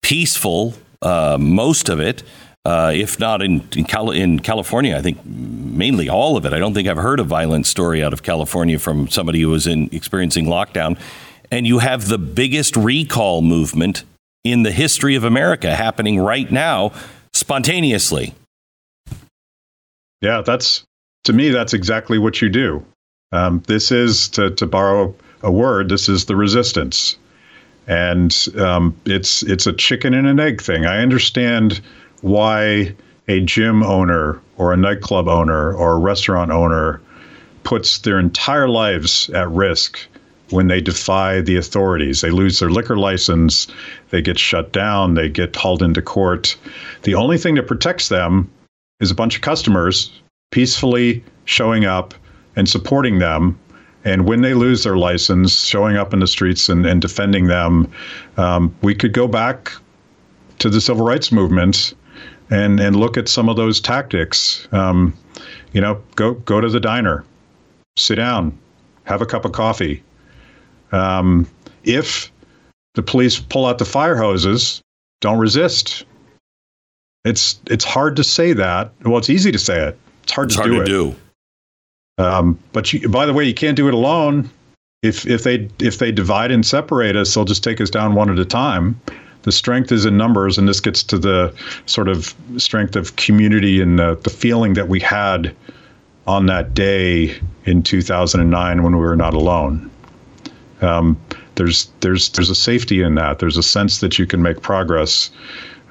Peaceful, most of it, if not in California, I think mainly all of it. I don't think I've heard a violent story out of California from somebody who was experiencing lockdown. And you have the biggest recall movement in the history of America happening right now, spontaneously. Yeah, that's exactly what you do. This is, to borrow a word, this is the resistance. And it's a chicken and an egg thing. I understand why a gym owner or a nightclub owner or a restaurant owner puts their entire lives at risk when they defy the authorities. They lose their liquor license. They get shut down. They get hauled into court. The only thing that protects them is a bunch of customers peacefully showing up and supporting them. And when they lose their license, showing up in the streets and defending them, we could go back to the civil rights movement and look at some of those tactics. Go to the diner, sit down, have a cup of coffee. If the police pull out the fire hoses don't resist. It's hard to say that. Well, it's easy to say it. It's hard to do. But you, by the way, you can't do it alone. If they divide and separate us, they'll just take us down one at a time. The strength is in numbers, and this gets to the sort of strength of community and the feeling that we had on that day in 2009 when we were not alone. There's a safety in that. There's a sense that you can make progress,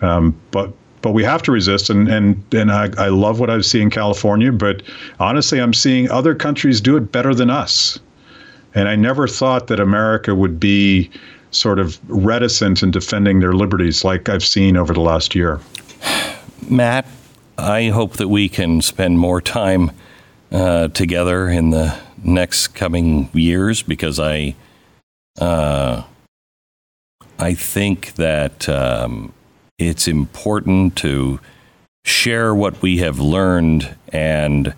but we have to resist. And I love what I see in California, but honestly, I'm seeing other countries do it better than us. And I never thought that America would be sort of reticent in defending their liberties like I've seen over the last year. Matt, I hope that we can spend more time together in the next coming years, because I think that it's important to share what we have learned and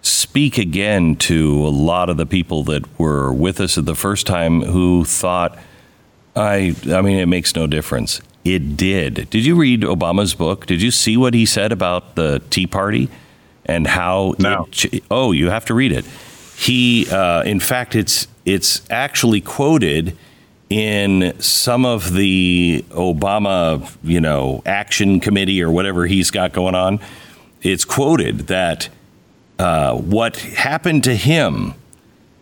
speak again to a lot of the people that were with us at the first time who thought, I mean, it makes no difference. It did. Did you read Obama's book? Did you see what he said about the Tea Party and how? No. Oh, you have to read it. He, in fact, it's actually quoted in some of the Obama, action committee or whatever he's got going on. It's quoted that what happened to him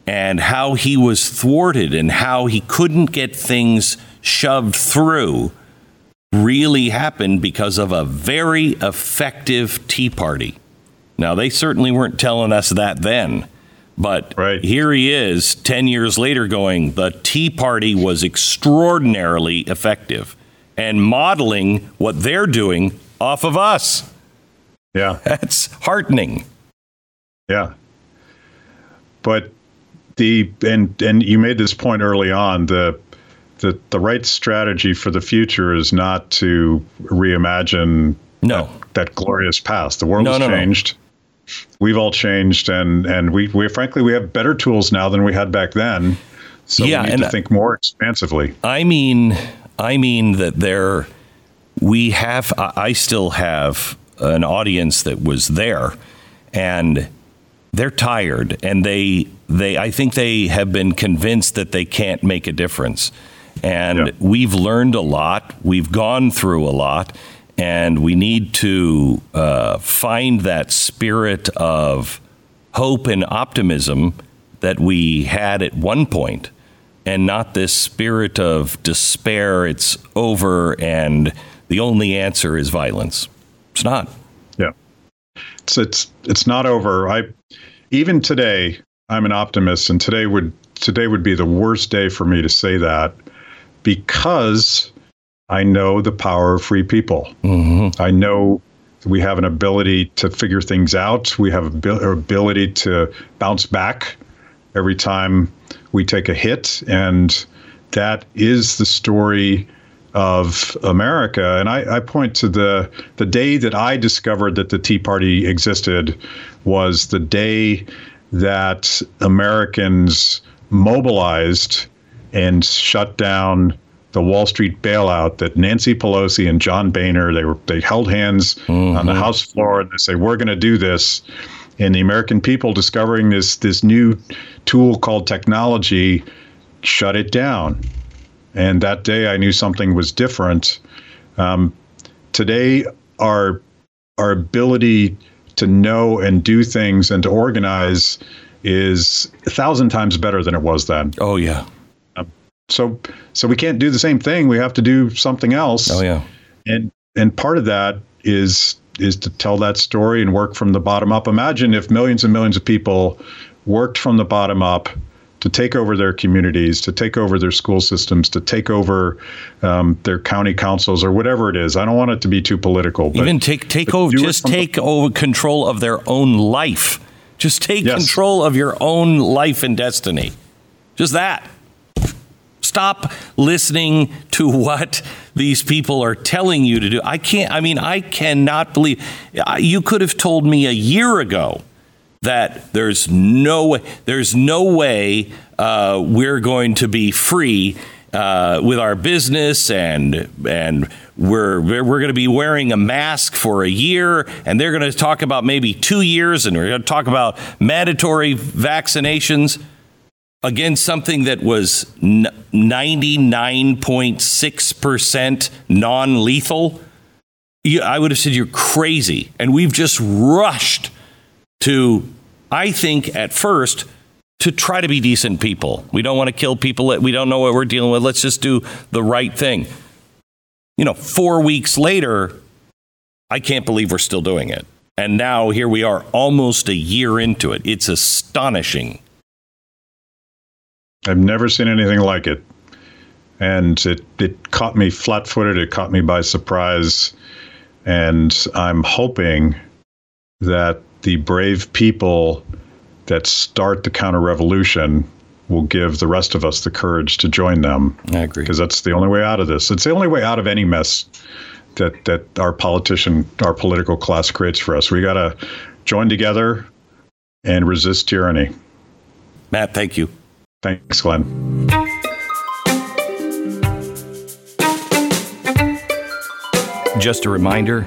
and how he was thwarted and how he couldn't get things shoved through really happened because of a very effective Tea Party. Now, they certainly weren't telling us that then, but right. Here he is 10 years later going, the Tea Party was extraordinarily effective and modeling what they're doing off of us. Yeah. That's heartening. Yeah. But and you made this point early on, the right strategy for the future is not to reimagine that glorious past. The world has changed. No. We've all changed, and we frankly we have better tools now than we had back then. So we need to think more expansively. I mean that I still have an audience that was there, and they're tired, and they I think they have been convinced that they can't make a difference. And we've learned a lot. We've gone through a lot. And we need to find that spirit of hope and optimism that we had at one point, and not this spirit of despair. It's over, and the only answer is violence. It's not. Yeah, it's not over. Even today, I'm an optimist, and today would be the worst day for me to say that, because I know the power of free people. Mm-hmm. I know we have an ability to figure things out. We have an ability to bounce back every time we take a hit. And that is the story of America. And I point to the day that I discovered that the Tea Party existed was the day that Americans mobilized and shut down the Wall Street bailout that Nancy Pelosi and John Boehner, they held hands on the House floor, and they say, we're going to do this. And the American people, discovering this new tool called technology, shut it down. And that day I knew something was different. Today, our ability to know and do things and to organize is 1,000 times better than it was then. Oh, yeah. So we can't do the same thing. We have to do something else. Oh yeah. And part of that is to tell that story and work from the bottom up. Imagine if millions and millions of people worked from the bottom up to take over their communities, to take over their school systems, to take over their county councils or whatever it is. I don't want it to be too political. But, even take over control of their own life. Just take control of your own life and destiny. Just that. Stop listening to what these people are telling you to do. I cannot believe you could have told me a year ago that there's no way we're going to be free with our business and we're going to be wearing a mask for a year, and they're going to talk about maybe 2 years, and we're going to talk about mandatory vaccinations against something that was 99.6% non-lethal. I would have said you're crazy. And we've just rushed to, I think, at first, to try to be decent people. We don't want to kill people. We don't know what we're dealing with. Let's just do the right thing. 4 weeks later, I can't believe we're still doing it. And now here we are almost a year into it. It's astonishing. I've never seen anything like it. And it caught me flat-footed. It caught me by surprise. And I'm hoping that the brave people that start the counter-revolution will give the rest of us the courage to join them. I agree. Because that's the only way out of this. It's the only way out of any mess that our political class creates for us. We got to join together and resist tyranny. Matt, thank you. Thanks, Glenn. Just a reminder,